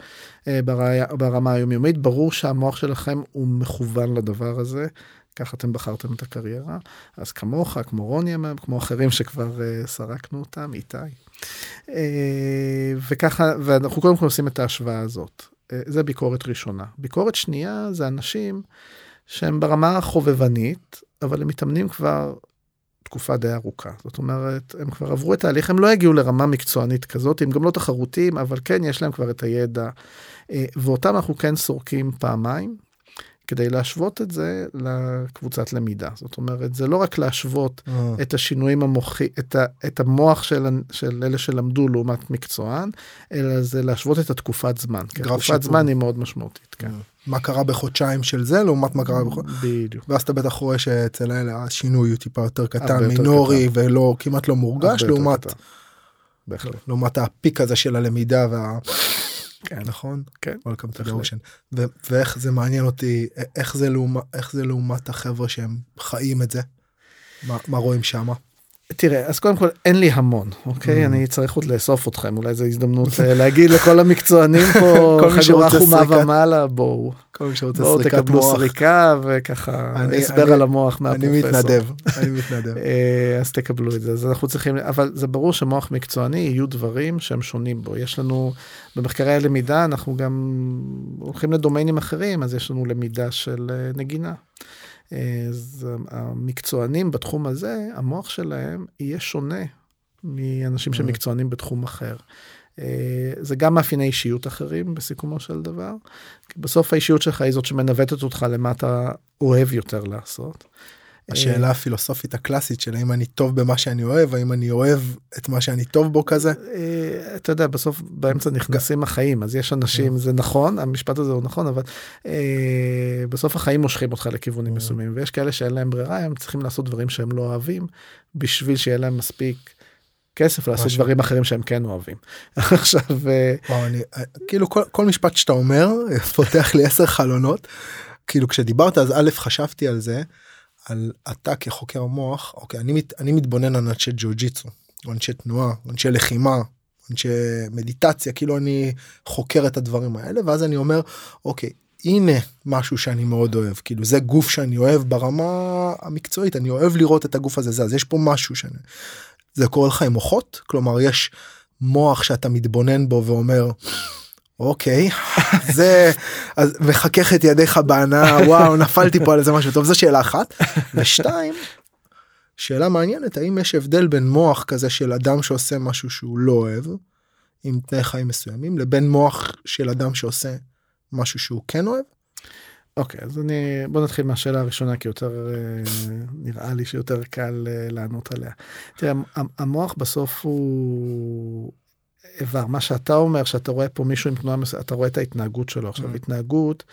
ברמה היומיומית, ברור שהמוח שלכם הוא מכוון לדבר הזה, ככה אתם בחרתם את הקריירה, אז כמוך, כמו רוני, כמו אחרים שכבר סרקנו אותם, איתי, וככה, ואנחנו קודם כל עושים את ההשוואה הזאת, זה ביקורת ראשונה. ביקורת שנייה זה אנשים שהם ברמה חובבנית, אבל הם מתאמנים כבר, תקופה די ארוכה. זאת אומרת, הם כבר עברו את תהליך, הם לא הגיעו לרמה מקצוענית כזאת, הם גם לא תחרותיים, אבל כן, יש להם כבר את הידע, ואותם אנחנו כן סורקים פעמיים, כדי להשוות את זה לקבוצת למידה. זאת אומרת, זה לא רק להשוות את השינויים המוחי, את, ה, את המוח של, של אלה שלמדו לעומת מקצוען, אלא זה להשוות את התקופת זמן. כי התקופת זמן היא מאוד משמעותית, כן. מה קרה בחודשיים של זה, לעומת מה קרה בחודשיים. בדיוק. ואז אתה בטח רואה שאצל האלה השינוי הוא טיפה יותר קטן, מינורי, ולא, כמעט לא מורגש, לעומת, לעומת הפיק הזה של הלמידה וה... כן, נכון? כן. Welcome to the ocean. ו- ואיך זה מעניין אותי, איך זה, לעומת, איך זה לעומת החבר'ה שהם חיים את זה? מה, מה רואים שמה? תראה, אז קודם כל, אין לי המון, אוקיי? אני צריך עוד לאסוף אתכם, אולי זו הזדמנות להגיד לכל המקצוענים פה, חגורה חומה ומעלה, בואו. כל מי שרוצה סריקת מוח. בואו תקבלו סריקה, וככה, הסבר על המוח מהפרופסור. אני מתנדב, אני מתנדב. אז תקבלו את זה, אז אנחנו צריכים, אבל זה ברור שמוח מקצועני יהיו דברים שהם שונים בו. יש לנו, במחקרי הלמידה, אנחנו גם הולכים לדומיינים אחרים, אז יש לנו למידה של נגינה. אז המקצוענים בתחום הזה, המוח שלהם יהיה שונה מאנשים שמקצוענים בתחום אחר. זה גם מאפייני אישיות אחרים בסיכומו של דבר. כי בסוף האישיות שלך היא זאת שמנווטת אותך למה אתה אוהב יותר לעשות. השאלה הפילוסופית הקלאסית של האם אני טוב במה שאני אוהב, האם אני אוהב את מה שאני טוב בו כזה? אתה יודע, בסוף באמצע נכנסים החיים, אז יש אנשים, זה נכון, המשפט הזה הוא נכון, אבל בסוף החיים מושכים אותך לכיוונים מסוימים, ויש כאלה שאין להם ברירה, הם צריכים לעשות דברים שהם לא אוהבים, בשביל שיהיה להם מספיק כסף לעשות דברים אחרים שהם כן אוהבים. עכשיו... כאילו כל משפט שאתה אומר, פותח לי עשר חלונות, כאילו כשדיברת אז א' חשבתי על זה, על אתה כחוקר המוח, אוקיי, אני, מת, אני מתבונן על אנשי ג'יו-ג'יטסו, אנשי תנועה, אנשי לחימה, אנשי מדיטציה, כאילו אני חוקר את הדברים האלה, ואז אני אומר, אוקיי, הנה משהו שאני מאוד אוהב, כאילו זה גוף שאני אוהב ברמה המקצועית, אני אוהב לראות את הגוף הזה, זה, אז יש פה משהו שאני, זה קורה לך עם מוחות, כלומר יש מוח שאתה מתבונן בו ואומר, אוקיי, זה, אז, וחכך את ידיך בענה, וואו, נפלתי פה על איזה משהו טוב, זו שאלה אחת, ושתיים, שאלה מעניינת, האם יש הבדל בין מוח כזה של אדם שעושה משהו שהוא לא אוהב, עם תנאי חיים מסוימים, לבין מוח של אדם שעושה משהו שהוא כן אוהב? אוקיי, אז אני, בוא נתחיל מהשאלה הראשונה, כי יותר, נראה לי שיותר קל לענות עליה. תראה, המוח בסוף הוא... איבר, מה שאתה אומר, שאתה רואה פה מישהו עם תנועה, אתה רואה את ההתנהגות שלו. עכשיו, התנהגות,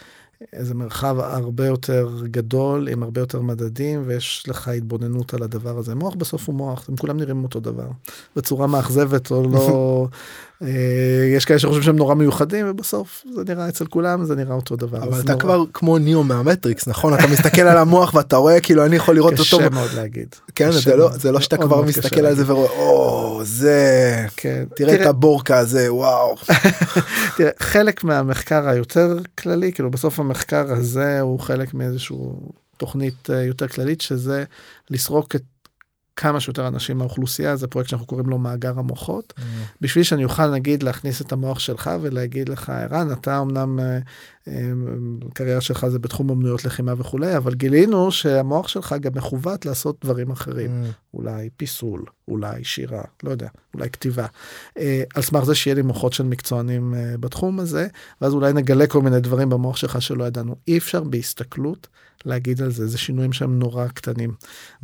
זה מרחב הרבה יותר גדול, עם הרבה יותר מדדים, ויש לך התבוננות על הדבר הזה. מוח בסוף הוא מוח, הם כולם נראים אותו דבר. בצורה מאכזבת או לא, יש כאלה שחושבים שהם נורא מיוחדים, ובסוף זה נראה אצל כולם, זה נראה אותו דבר. אבל אתה כבר כמו ניאו מהמטריקס, נכון? אתה מסתכל על המוח ואתה רואה, כאילו אני יכול לראות אותו. קשה מאוד להגיד. כן, זה לא שאתה כבר מסתכל על זה ורואה, או, זה, תראה את הבורקה הזה, וואו. תראה, חלק מהמחקר היותר כללי, כאילו בסוף המחקר הזה הוא חלק מאיזשהו תוכנית יותר כללית, שזה לסרוק את כמה שיותר אנשים מהאוכלוסייה, זה פרויקט שאנחנו קוראים לו מאגר המוחות, mm. בשביל שאני אוכל, נגיד, להכניס את המוח שלך, ולהגיד לך, ערן, אתה אמנם, קריירה שלך זה בתחום אמנויות לחימה וכו', אבל גילינו שהמוח שלך גם מכוות לעשות דברים אחרים, mm. אולי פיסול, אולי שירה, לא יודע, אולי כתיבה. על סמך זה שיהיה לי מוחות של מקצוענים בתחום הזה, ואז אולי נגלה כל מיני דברים במוח שלך שלא ידענו. אי אפשר בהסתכלות, להגיד על זה, זה שינויים שהם נורא קטנים,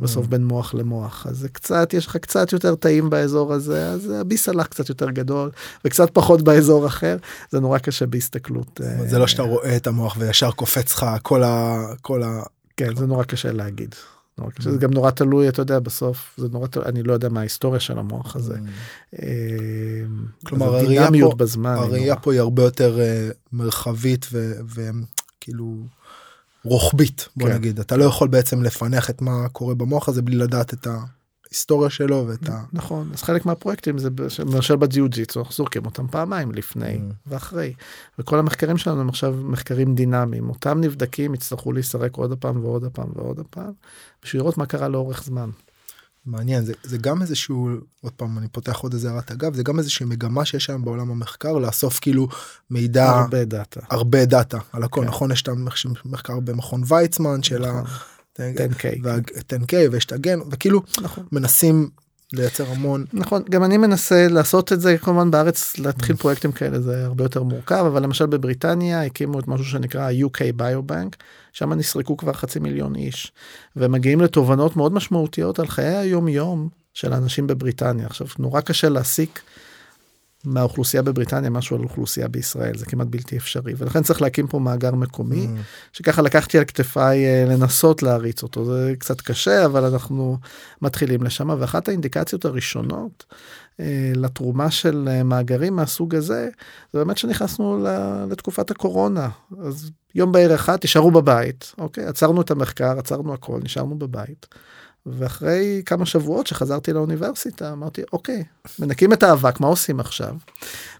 בסוף בין מוח למוח, אז זה קצת, יש לך קצת יותר טעים באזור הזה, אז הביס הלך קצת יותר גדול, וקצת פחות באזור אחר, זה נורא קשה בהסתכלות. זה לא שאתה רואה את המוח וישר קופץ לך, כל ה... כן, זה נורא קשה להגיד. זה גם נורא תלוי, אתה יודע, בסוף, זה נורא תלוי, אני לא יודע מה ההיסטוריה של המוח הזה. כלומר, הראייה פה היא הרבה יותר מרחבית, וכאילו... רוחבית, בוא כן. נגיד. אתה לא יכול בעצם לפנח את מה קורה במוח הזה, בלי לדעת את ההיסטוריה שלו ואת ה... נכון, אז חלק מהפרויקטים זה, למשל בג'יו ג'יטסו, זורקים אותם פעמיים לפני ואחרי. וכל המחקרים שלנו הם עכשיו מחקרים דינמיים. אותם נבדקים, יצטרכו להיסרק עוד הפעם ועוד הפעם ועוד הפעם, בשביל לראות מה קרה לאורך זמן. מעניין, זה, זה גם איזשהו, עוד פעם אני פותח עוד איזה הערת אגב, זה גם איזושהי מגמה שיש היום בעולם המחקר, לאסוף כאילו מידע, הרבה דאטה, הרבה דאטה על הכל, okay. נכון, יש את המחקר במכון ויצמן של okay. ה... עשר קיי, ויש את הגן, וכאילו נכון. מנסים לייצר המון. נכון, גם אני מנסה לעשות את זה, כמובן בארץ להתחיל פרויקטים כאלה, זה הרבה יותר מורכב, אבל למשל בבריטניה הקימו את משהו שנקרא יו קיי Biobank, שם נסרקו כבר חצי מיליון איש, ומגיעים לתובנות מאוד משמעותיות על חיי היום-יום של האנשים בבריטניה. עכשיו, נורא קשה להסיק מהאוכלוסייה בבריטניה משהו על אוכלוסייה בישראל, זה כמעט בלתי אפשרי, ולכן צריך להקים פה מאגר מקומי, שככה לקחתי על כתפיי לנסות להריץ אותו, זה קצת קשה, אבל אנחנו מתחילים לשם, ואחת האינדיקציות הראשונות, לתרומה של מאגרים מהסוג הזה, זה באמת שנכנסנו לתקופת הקורונה, אז יום בעיר אחד, תשארו בבית, אוקיי, עצרנו את המחקר, עצרנו הכל, נשארנו בבית, ואחרי כמה שבועות שחזרתי לאוניברסיטה, אמרתי, אוקיי, מנקים את האבק, מה עושים עכשיו?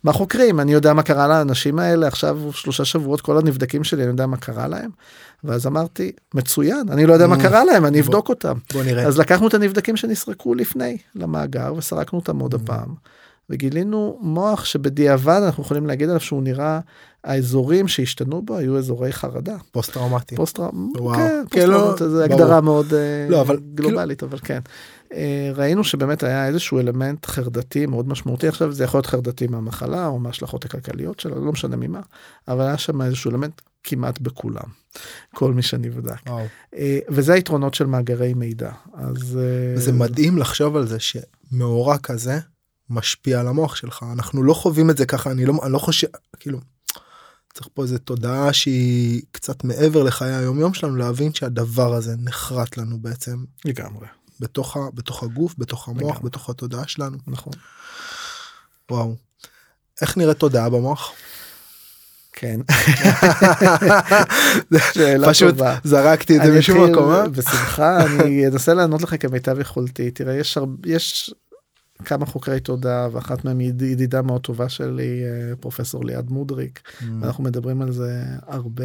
מה חוקרים? אני יודע מה קרה לאנשים האלה, עכשיו שלושה שבועות, כל הנבדקים שלי, אני יודע מה קרה להם. ואז אמרתי, מצוין, אני לא יודע מה קרה להם, אני אבדוק אותם. בוא נראה. אז לקחנו את הנבדקים שנסרקו לפני למאגר, וסרקנו אותם עוד הפעם. וגילינו מוח שבדיעבד אנחנו יכולים להגיד עליו שהוא נראה, האזורים שהשתנו בו היו אזורי חרדה. פוסט-טראומטיים. פוסט-טראומטיים, זה הגדרה מאוד גלובלית, אבל כן. ראינו שבאמת היה איזשהו אלמנט חרדתי מאוד משמעותי, עכשיו זה יכול להיות חרדתי מהמחלה, או מהשלכות הכלכליות שלה, לא משנה ממה, אבל היה שם איזשהו אלמנט כמעט בכולם, כל מי שנבדק. וזה היתרונות של מאגרי מידע. זה מדהים לחשוב על זה, שמאורע כזה משפיע על המוח שלך, אנחנו לא חווים את זה ככה, אני לא חושב, כאילו, צריך פה איזו תודעה שהיא קצת מעבר לחיי היום-יום שלנו, להבין שהדבר הזה נחרט לנו בעצם. לגמרי. בתוך, בתוך הגוף, בתוך המוח, לגמרי. בתוך התודעה שלנו. נכון. וואו. איך נראית תודעה במוח? כן. שאלה פשוט טובה. זרקתי את זה משום מקום. בשמחה, אני אנסה לענות לך כמיטב יכולתי. תראה, יש הרבה, יש... כמה חוקרי תודעה, ואחת מהם היא ידידה מאוד טובה שלי, פרופסור ליעד מודריק, mm. ואנחנו מדברים על זה הרבה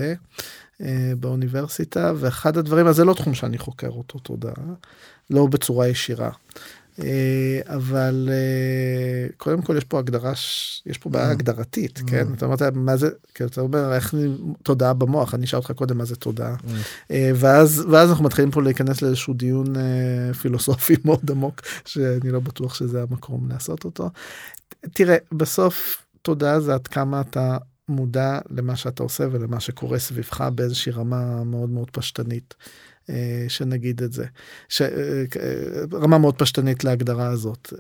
אה, באוניברסיטה, ואחד הדברים, אז זה לא תחום שאני חוקר אותו תודעה, לא בצורה ישירה, אה, אבל אה, קודם כל יש פה הגדרה, ש... יש פה בעיה mm. הגדרתית, mm. כן? אתה אומרת, מה זה, כי אתה אומר, איך תודעה במוח, אני אשאל אותך קודם מה זה תודעה, mm. אה, ואז, ואז אנחנו מתחילים פה להיכנס לאיזשהו דיון אה, פילוסופי מאוד עמוק, שאני לא בטוח שזה המקום לעשות אותו. תראה, בסוף תודעה זה עד כמה אתה מודע למה שאתה עושה, ולמה שקורה סביבך באיזושהי רמה מאוד מאוד פשטנית. שנגיד את זה, ש... רמה מאוד פשטנית להגדרה הזאת.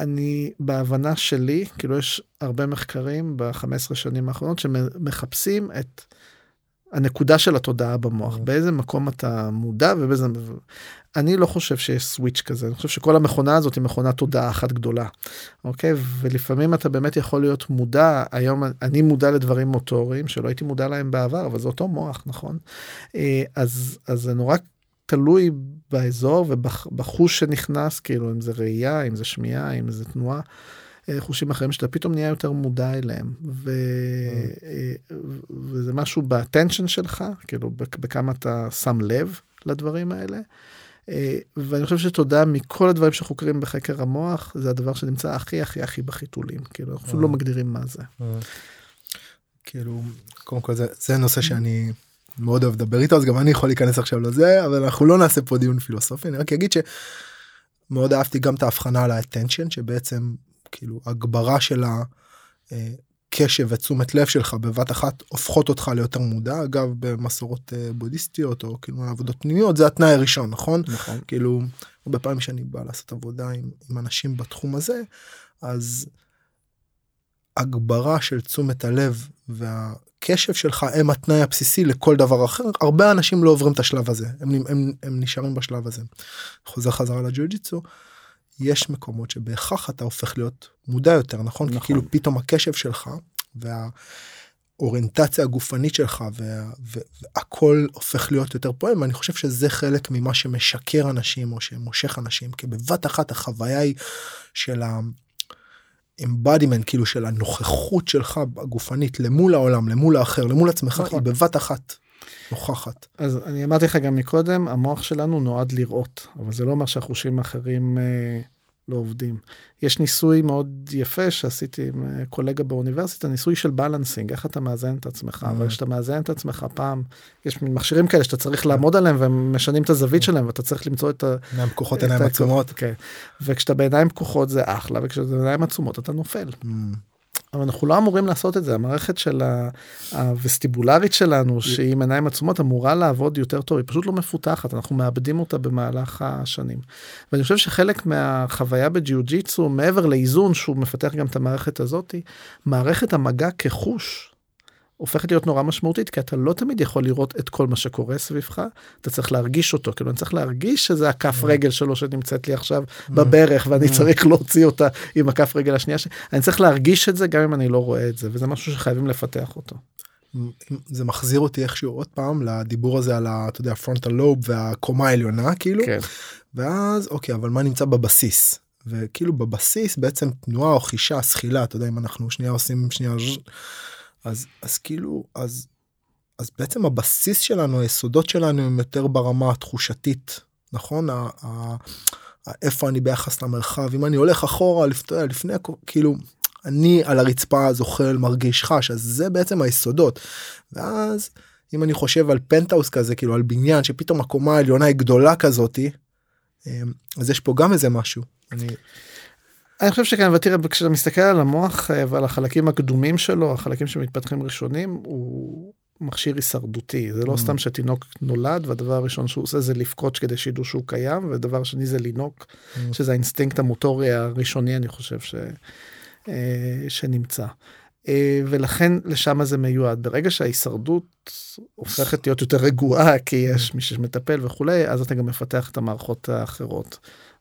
אני, בהבנה שלי, כאילו יש הרבה מחקרים ב-חמש עשרה שנים האחרונות, שמחפשים את הנקודה של התודעה במוח, באיזה מקום אתה מודע ובאיזה... אני לא חושב שיש סוויץ' כזה, אני חושב שכל המכונה הזאת היא מכונת תודעה אחת גדולה, אוקיי? ולפעמים אתה באמת יכול להיות מודע, היום אני מודע לדברים מוטוריים, שלא הייתי מודע להם בעבר, אבל זה אותו מוח, נכון? אז, אז זה נורא תלוי באזור ובחוש שנכנס, כאילו, אם זה ראייה, אם זה שמיעה, אם זה תנועה, חושים אחרים שאתה פתאום נהיה יותר מודע אליהם, ו... וזה משהו באטנשן שלך, כאילו בכמה אתה שם לב לדברים האלה, ואני חושב שתודה מכל הדברים שחוקרים בחקר המוח, זה הדבר שנמצא הכי הכי הכי בחיתולים, כאילו אנחנו לא מגדירים מה זה. כאילו, קודם כל זה נושא שאני... מאוד אוהב דבר איתו, אז גם אני יכול להיכנס עכשיו לזה, אבל אנחנו לא נעשה פה דיון פילוסופי, אני רק אגיד שמאוד אהבתי גם את ההבחנה על האטנשן, שבעצם כאילו הגברה של הקשב ותשומת לב שלך בבת אחת, הופכות אותך ליותר מודע, אגב במסורות בודיסטיות, או כאילו עבודות פנימיות, זה התנאי הראשון, נכון? נכון. כאילו, בפעמים שאני בא לעשות עבודה עם, עם אנשים בתחום הזה, אז הגברה של תשומת הלב וה... הקשב שלך הם התנאי הבסיסי לכל דבר אחר, הרבה אנשים לא עוברים את השלב הזה, הם, הם, הם נשארים בשלב הזה. חוזר חזרה לג'יו ג'יטסו, יש מקומות שבהכרח אתה הופך להיות מודע יותר, נכון? נכון. כי כאילו פתאום הקשב שלך, והאוריינטציה הגופנית שלך, וה, והכל הופך להיות יותר פועם, ואני חושב שזה חלק ממה שמשקר אנשים, או שמושך אנשים, כי בבת אחת החוויה היא של ה... embodiment, כאילו של הנוכחות שלך הגופנית, למול העולם, למול האחר, למול עצמך, היא בבת אחת נוכחת. אז אני אמרתי לך גם מקודם, המוח שלנו נועד לראות, אבל זה לא אומר שהחושים האחרים אה, לא עובדים. יש ניסוי מאוד יפה שעשיתי עם קולגה באוניברסיטה, ניסוי של בלנסינג, איך אתה מאזן את עצמך, אבל כשאתה מאזן את עצמך פעם, יש מכשירים כאלה שאתה צריך לעמוד עליהם, והם משנים את הזווית שלהם, ואתה צריך למצוא את ה... עיניים פקוחות, עיניים עצומות. כן, וכשאתה בעיניים פקוחות זה אחלה, וכשאתה בעיניים עצומות אתה נופל. אבל אנחנו לא אמורים לעשות את זה, המערכת של ה... הווסטיבולרית שלנו, שהיא עם עיניים עצומות, אמורה לעבוד יותר טוב, היא פשוט לא מפותחת, אנחנו מאבדים אותה במהלך השנים. ואני חושב שחלק מהחוויה בג'יו-ג'יטסו, מעבר לאיזון שהוא מפתח גם את המערכת הזאת, מערכת המגע כחוש, הופכת להיות נורא משמעותית, כי אתה לא תמיד יכול לראות את כל מה שקורה סביבך, אתה צריך להרגיש אותו, כאילו אני צריך להרגיש שזה הכף רגל שלו שנמצאת לי עכשיו בברך, ואני צריך להוציא אותה עם הכף רגל השנייה, אני צריך להרגיש את זה גם אם אני לא רואה את זה, וזה משהו שחייבים לפתח אותו. זה מחזיר אותי איכשהו עוד פעם, לדיבור הזה על ה, אתה יודע, הפרונטל לוב והקומה העליונה, כאילו, ואז אוקיי, אבל מה נמצא בבסיס? וכאילו בבסיס בעצם תנועה או חישה, שחילה, אתה יודע, אם אנחנו שנייה עושים, שנייה אז, אז כאילו, אז, אז בעצם הבסיס שלנו, היסודות שלנו הם יותר ברמה התחושתית, נכון? ה, ה, איפה אני ביחס למרחב, אם אני הולך אחורה, לפני, לפני, כאילו, אני על הרצפה זוכל, מרגיש חש, אז זה בעצם היסודות. ואז, אם אני חושב על פנטאוס כזה, כאילו, על בניין, שפתאום הקומה העליונה היא גדולה כזאת, אז יש פה גם איזה משהו. אני... אני חושב שכן, ותראה, כשאתה מסתכל על המוח ועל החלקים הקדומים שלו, החלקים שמתפתחים ראשונים, הוא מכשיר הישרדותי. זה לא סתם שתינוק נולד, והדבר הראשון שהוא עושה זה לפקוט כדי שידעו שהוא קיים, ודבר שני זה לינוק, שזה האינסטינקט המוטורי הראשוני, אני חושב, ש... שנמצא. ולכן לשם זה מיועד. ברגע שההישרדות הופכת להיות יותר רגועה, כי יש מי שמטפל וכולי, אז אתה גם מפתח את המערכות האחרות.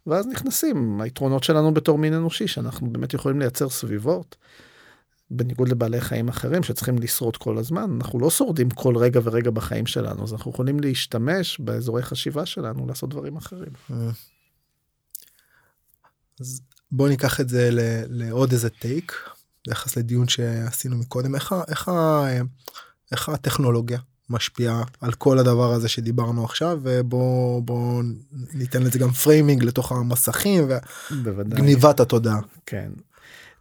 ואז נכנסים, היתרונות שלנו בתור מין אנושי, שאנחנו באמת יכולים לייצר סביבות, בניגוד לבעלי חיים אחרים, שצריכים לשרוד כל הזמן, אנחנו לא שורדים כל רגע ורגע בחיים שלנו, אז אנחנו יכולים להשתמש באזורי חשיבה שלנו, לעשות דברים אחרים. אז בואו ניקח את זה לעוד איזה טייק, ביחס לדיון שעשינו מקודם, איך הטכנולוגיה משפיעה על כל הדבר הזה שדיברנו עכשיו, ובוא בוא ניתן לזה גם פריימינג לתוך המסכים, וגניבת התודעה. כן.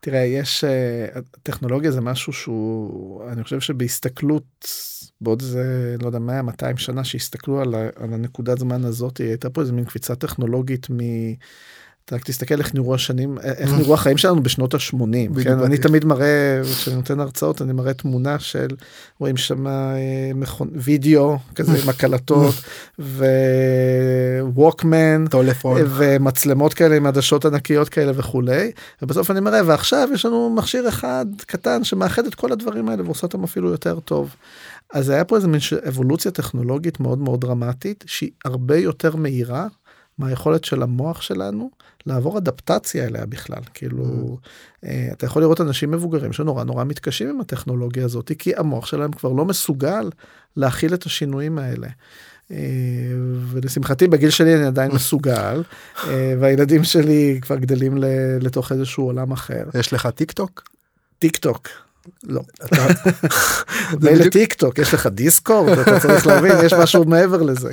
תראה, יש, הטכנולוגיה זה משהו שהוא, אני חושב שבהסתכלות, בעוד זה, לא יודע, מאה מאתיים שנה שהסתכלו על, על הנקודת זמן הזאת, הייתה פה איזה מין קפיצה טכנולוגית מ... רק תסתכל איך נראו השנים, איך נראו החיים שלנו בשנות ה-שמונים, כן? אני תמיד מראה, כשאני נותן הרצאות, אני מראה תמונה של, רואים שם וידאו, כזה עם הקלטות, וווקמן, ומצלמות כאלה עם עדשות ענקיות כאלה וכולי, ובסוף אני מראה, ועכשיו יש לנו מכשיר אחד קטן, שמאחד את כל הדברים האלה, ועושה אותם אפילו יותר טוב. אז היה פה איזו מין אבולוציה טכנולוגית מאוד מאוד דרמטית, שהיא הרבה יותר מהירה, מהיכולת של המוח שלנו לעבור אדפטציה אליה בכלל. כאילו, אתה יכול לראות אנשים מבוגרים שנורא נורא מתקשים עם הטכנולוגיה הזאת, כי המוח שלהם כבר לא מסוגל להכיל את השינויים האלה. ולשמחתי בגיל שלי אני עדיין מסוגל, והילדים שלי כבר גדלים לתוך איזשהו עולם אחר. יש לך טיק טוק? טיק טוק. לא. מילא טיק טוק, יש לך דיסקורד, אתה צריך להבין, יש משהו מעבר לזה.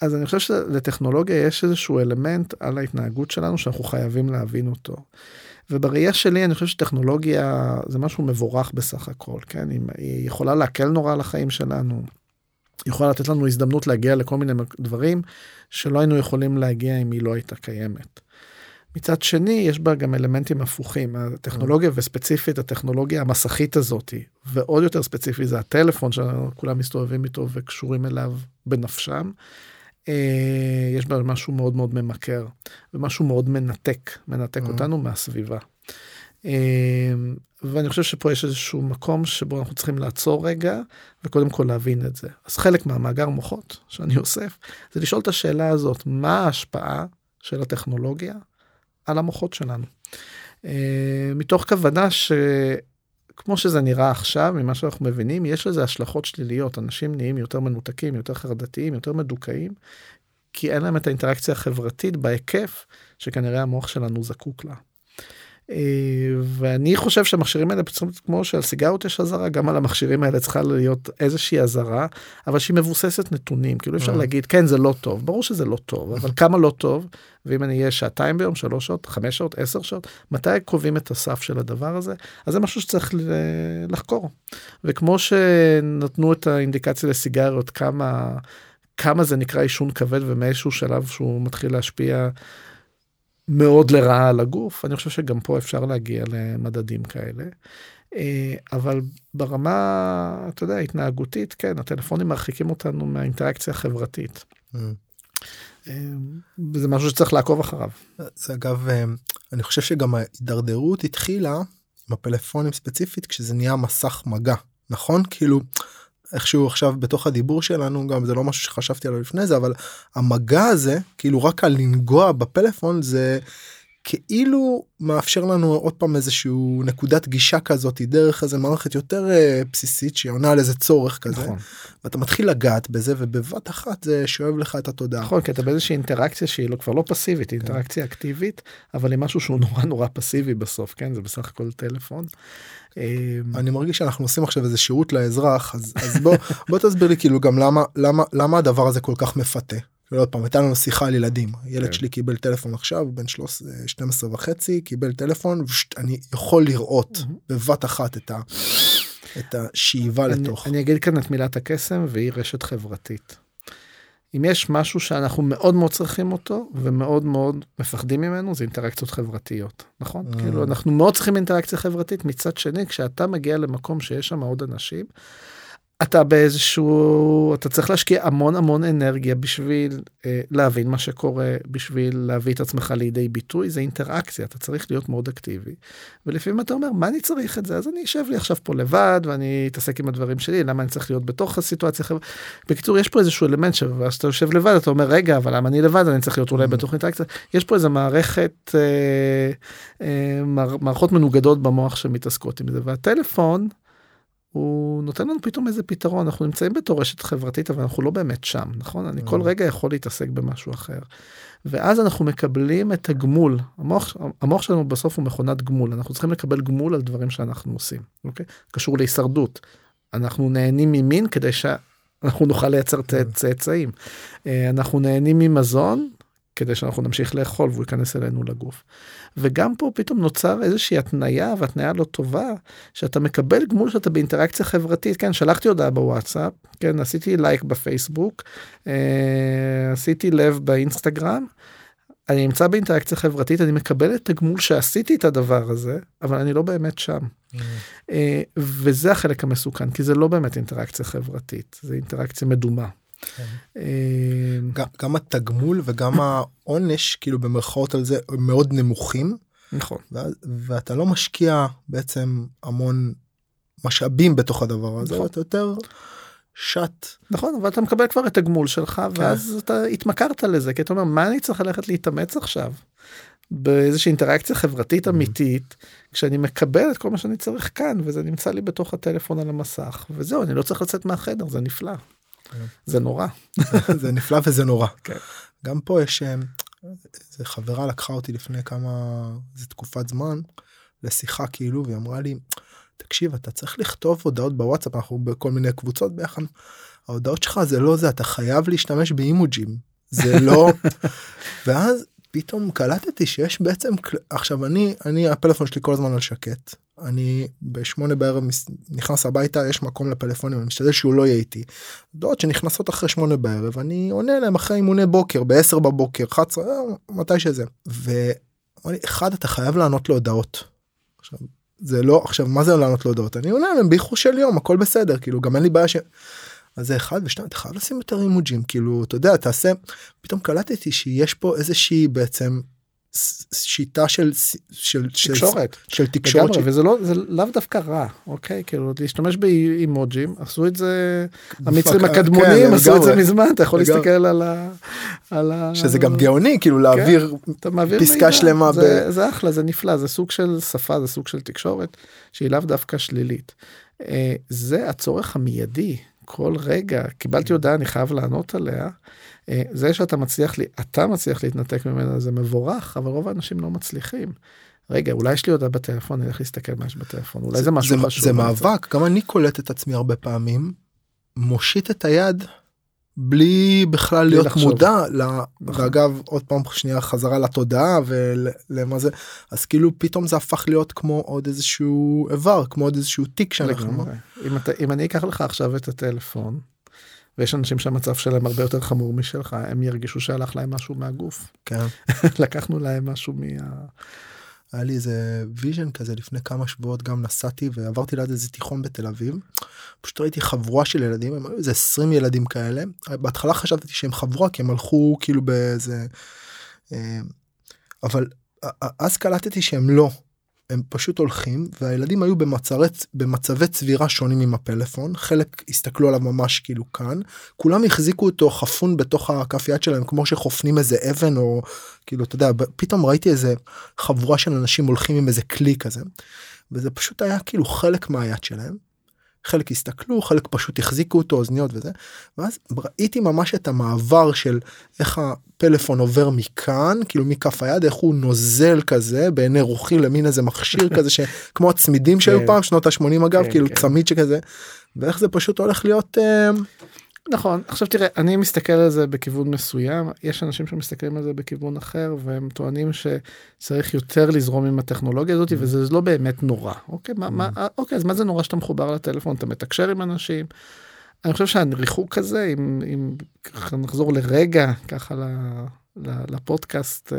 אז אני חושב שלטכנולוגיה יש איזשהו אלמנט על ההתנהגות שלנו שאנחנו חייבים להבין אותו. ובראייה שלי אני חושב שטכנולוגיה זה משהו מבורך בסך הכל, כן? היא יכולה להקל נורא על החיים שלנו, היא יכולה לתת לנו הזדמנות להגיע לכל מיני דברים שלא היינו יכולים להגיע אם היא לא הייתה קיימת. מצד שני, יש בה גם אלמנטים הפוכים, הטכנולוגיה וספציפית הטכנולוגיה המסכית הזאת, ועוד יותר ספציפי זה הטלפון שכולם מסתובבים איתו וקשורים אליו בנפשם, יש בה משהו מאוד מאוד ממכר, ומשהו מאוד מנתק, מנתק אותנו מהסביבה. ואני חושב שפה יש איזשהו מקום שבו אנחנו צריכים לעצור רגע, וקודם כל להבין את זה. אז חלק מהמאגר מוחות שאני אוסף, זה לשאול את השאלה הזאת, מה ההשפעה של הטכנולוגיה על המוחות שלנו? מתוך כוונה ש... כמו שזה נראה עכשיו, ממה שאנחנו מבינים, יש לזה השלכות שליליות. אנשים נהיים יותר מנותקים, יותר חרדתיים, יותר מדוכאים, כי אין להם את האינטראקציה החברתית בהיקף שכנראה המוח שלנו זקוק לה. ואני חושב שהמכשירים האלה, כמו שעל סיגרות יש עזרה, גם על המכשירים האלה צריכה להיות איזושהי עזרה, אבל שהיא מבוססת נתונים. כאילו אפשר להגיד, כן, זה לא טוב. ברור שזה לא טוב, אבל כמה לא טוב, ואם אני אהיה שעתיים ביום, שלוש שעות, חמש שעות, עשר שעות, מתי קובעים את הסף של הדבר הזה? אז זה משהו שצריך לחקור. וכמו שנתנו את האינדיקציה לסיגריות, כמה, כמה זה נקרא עישון כבד, ומאיזשהו שלב שהוא מתחיל להשפיע מאוד לרעה על הגוף, אני חושב שגם פה אפשר להגיע למדדים כאלה, אבל ברמה, אתה יודע, התנהגותית, כן, הטלפונים מרחיקים אותנו מהאינטראקציה החברתית. זה משהו שצריך לעקוב אחריו. זה אגב, אני חושב שגם ההידרדרות התחילה עם הפלאפונים ספציפית, כשזה נהיה מסך מגע, נכון? כאילו, איכשהו עכשיו בתוך הדיבור שלנו, גם זה לא משהו שחשבתי עליו לפני זה, אבל המגע הזה, כאילו רק הלנגוע בפלאפון, זה כאילו מאפשר לנו עוד פעם איזשהו נקודת גישה כזאת, דרך איזו מערכת יותר בסיסית, שעונה על איזה צורך כזה, נכון. ואתה מתחיל לגעת בזה, ובבת אחת זה שואב לך את התודעה. נכון, כי אתה באיזושהי אינטראקציה שהיא לא, כבר לא פסיבית, היא כן. אינטראקציה אקטיבית, אבל היא משהו שהוא נורא נורא פסיבי בסוף, כן? זה בסך הכל טלפון. אני מרגיש שאנחנו עושים עכשיו איזה שירות לאזרח, אז, אז בוא, בוא תסביר לי כאילו גם למה, למה, למה הדבר הזה כל כך מפתה. לא, עוד פעם, הייתה לנו שיחה על ילדים. הילד כן. שלי קיבל טלפון עכשיו, בן שתים עשרה וחצי, קיבל טלפון, ואני יכול לראות mm-hmm. בבת אחת את, ה, את השאיבה אני, לתוך. אני אגיד כאן את מילת הקסם, והיא רשת חברתית. אם יש משהו שאנחנו מאוד מאוד צריכים אותו, ומאוד מאוד מפחדים ממנו, זה אינטראקציות חברתיות, נכון? Mm. כאילו, אנחנו מאוד צריכים אינטראקציה חברתית, מצד שני, כשאתה מגיע למקום שיש שם עוד אנשים, אתה באיזשהו, אתה צריך להשקיע המון המון אנרגיה בשביל אה, להבין מה שקורה, בשביל להביא את עצמך לידי ביטוי, זה אינטראקציה, אתה צריך להיות מאוד אקטיבי. ולפעמים אתה אומר, מה אני צריך את זה? אז אני אשב לי עכשיו פה לבד, ואני אתעסק עם הדברים שלי, למה אני צריך להיות בתוך הסיטואציה? בקיצור, יש פה איזשהו אלמנט שאתה יושב לבד, אתה אומר, רגע, אבל למה אני לבד? אני צריך להיות אולי בתוך אינטראקציה. יש פה איזו מערכת, אה, אה, מערכות מנוגדות במוח שמתעסקות עם זה, והטלפון, הוא נותן לנו פתאום איזה פתרון, אנחנו נמצאים בתור רשת חברתית, אבל אנחנו לא באמת שם, נכון? אני כל רגע יכול להתעסק במשהו אחר. ואז אנחנו מקבלים את הגמול, המוח, המוח שלנו בסוף הוא מכונת גמול, אנחנו צריכים לקבל גמול על דברים שאנחנו עושים, אוקיי? קשור להישרדות, אנחנו נהנים ממין כדי שאנחנו נוכל לייצר צאצאים, אנחנו נהנים ממזון, כדי שאנחנו נמשיך לאכול, והוא ייכנס אלינו לגוף. וגם פה פתאום נוצר איזושהי התניה, והתניה לא טובה, שאתה מקבל גמול שאתה באינטראקציה חברתית, כן, שלחתי הודעה בוואטסאפ, כן, עשיתי לייק בפייסבוק, אה, עשיתי לב באינסטגרם, אני אמצא באינטראקציה חברתית, אני מקבל את הגמול שעשיתי את הדבר הזה, אבל אני לא באמת שם. אה, וזה החלק המסוכן, כי זה לא באמת אינטראקציה חברתית, זה אינטראקציה מדומה. גם התגמול וגם העונש, כאילו במרכאות על זה, מאוד נמוכים. נכון. ואתה לא משקיע בעצם המון משאבים בתוך הדבר הזה, אתה יותר שט. נכון, אבל אתה מקבל כבר את הגמול שלך, ואז אתה התמכרת לזה, כי אתה אומר, מה אני צריך ללכת להתאמץ עכשיו? באיזושהי אינטראקציה חברתית אמיתית, כשאני מקבל את כל מה שאני צריך כאן, וזה נמצא לי בתוך הטלפון על המסך, וזהו, אני לא צריך לצאת מהחדר, זה נפלא. זה נורא. זה נפלא וזה נורא. גם פה יש, איזו חברה לקחה אותי לפני כמה, זו תקופת זמן, לשיחה כאילו, והיא אמרה לי, תקשיב, אתה צריך לכתוב הודעות בוואטסאפ, אנחנו בכל מיני קבוצות ביחד, ההודעות שלך זה לא זה, אתה חייב להשתמש באימוג'ים, זה לא, ואז פתאום קלטתי שיש בעצם, עכשיו אני, אני, הפלאפון שלי כל הזמן על שקט, אני בשמונה בערב נכנס הביתה, יש מקום לפלאפונים, אני משתדל שהוא לא יהיה איתי, דעות שנכנסות אחרי שמונה בערב, אני עונה להם אחרי אימוני בוקר, בעשר בבוקר, אחת עשרה, מתי שזה, ואמר לי, אחד, אתה חייב לענות להודעות, עכשיו, זה לא, עכשיו, מה זה לענות להודעות? אני עונה להם ביחוש של יום, הכל בסדר, כאילו, גם אין לי בעיה ש... אז זה אחד ושתיים, אתה חייב לשים יותר אימוג'ים, כאילו, אתה יודע, תעשה, פתאום קלטתי שיש פה איזושהי בעצם שיטה של, של, של תקשורת, של תקשורת, לגמרי, ש... וזה לא, זה לאו דווקא רע, אוקיי? כאילו, להשתמש באימוג'ים, עשו את זה, המצרים הקדמונים, כן, עשו את זה מזמן, אתה יכול לגמרי. להסתכל על ה... על ה... שזה גם גאוני, כאילו, להעביר כן, פסקה מידע. שלמה. זה, ב... זה אחלה, זה נפלא, זה סוג של שפה, זה סוג של תקשורת, שהיא לאו דווקא שלילית. זה הצורך המיידי, כל רגע, קיבלתי הודעה, אני חייב לענות עליה, זה שאתה מצליח, לי, אתה מצליח להתנתק ממנה, זה מבורך, אבל רוב האנשים לא מצליחים. רגע, אולי יש לי הודעה בטלפון, אני הולך להסתכל מה יש בטלפון, אולי זה, זה משהו זה, חשוב. זה מאבק, גם אני קולט את עצמי הרבה פעמים, מושיט את היד, בלי בכלל בלי להיות לחשוב. מודע, ואגב, עוד פעם שנייה חזרה לתודעה, ולמה זה, אז כאילו פתאום זה הפך להיות כמו עוד איזשהו איבר, כמו עוד איזשהו תיק שאנחנו... אם, אתה, אם אני אקח לך עכשיו את הטלפון, ויש אנשים שהמצב שלהם הרבה יותר חמור משלך, הם ירגישו שהלך להם משהו מהגוף. כן. לקחנו להם משהו מה... היה לי איזה ויז'ן כזה, לפני כמה שבועות גם נסעתי, ועברתי ליד איזה תיכון בתל אביב, פשוט ראיתי חבורה של ילדים, הם היו איזה עשרים ילדים כאלה, בהתחלה חשבתי שהם חבורה, כי הם הלכו כאילו באיזה, אבל אז קלטתי שהם לא, הם פשוט הולכים, והילדים היו במצרת, במצבי צבירה שונים עם הפלאפון, חלק הסתכלו עליו ממש כאילו כאן, כולם החזיקו אותו חפון בתוך הכף יד שלהם, כמו שחופנים איזה אבן, או כאילו, אתה יודע, פתאום ראיתי איזה חבורה של אנשים הולכים עם איזה כלי כזה, וזה פשוט היה כאילו חלק מהיד שלהם, חלק הסתכלו, חלק פשוט החזיקו אותו, אוזניות וזה, ואז ראיתי ממש את המעבר של איך הפלאפון עובר מכאן, כאילו מכף היד, איך הוא נוזל כזה, בעיני רוחי למין איזה מכשיר כזה, שכמו הצמידים שהיו פעם, שנות ה-שמונים אגב, כאילו צמיד שכזה, ואיך זה פשוט הולך להיות... נכון, עכשיו תראה, אני מסתכל על זה בכיוון מסוים, יש אנשים שמסתכלים על זה בכיוון אחר, והם טוענים שצריך יותר לזרום עם הטכנולוגיה הזאת, וזה לא באמת נורא. אוקיי, מה, מה, אוקיי, אז מה זה נורא שאתה מחובר לטלפון, אתה מתקשר עם אנשים? אני חושב שהריחוק הזה, אם, אם נחזור לרגע, ככה לפודקאסט,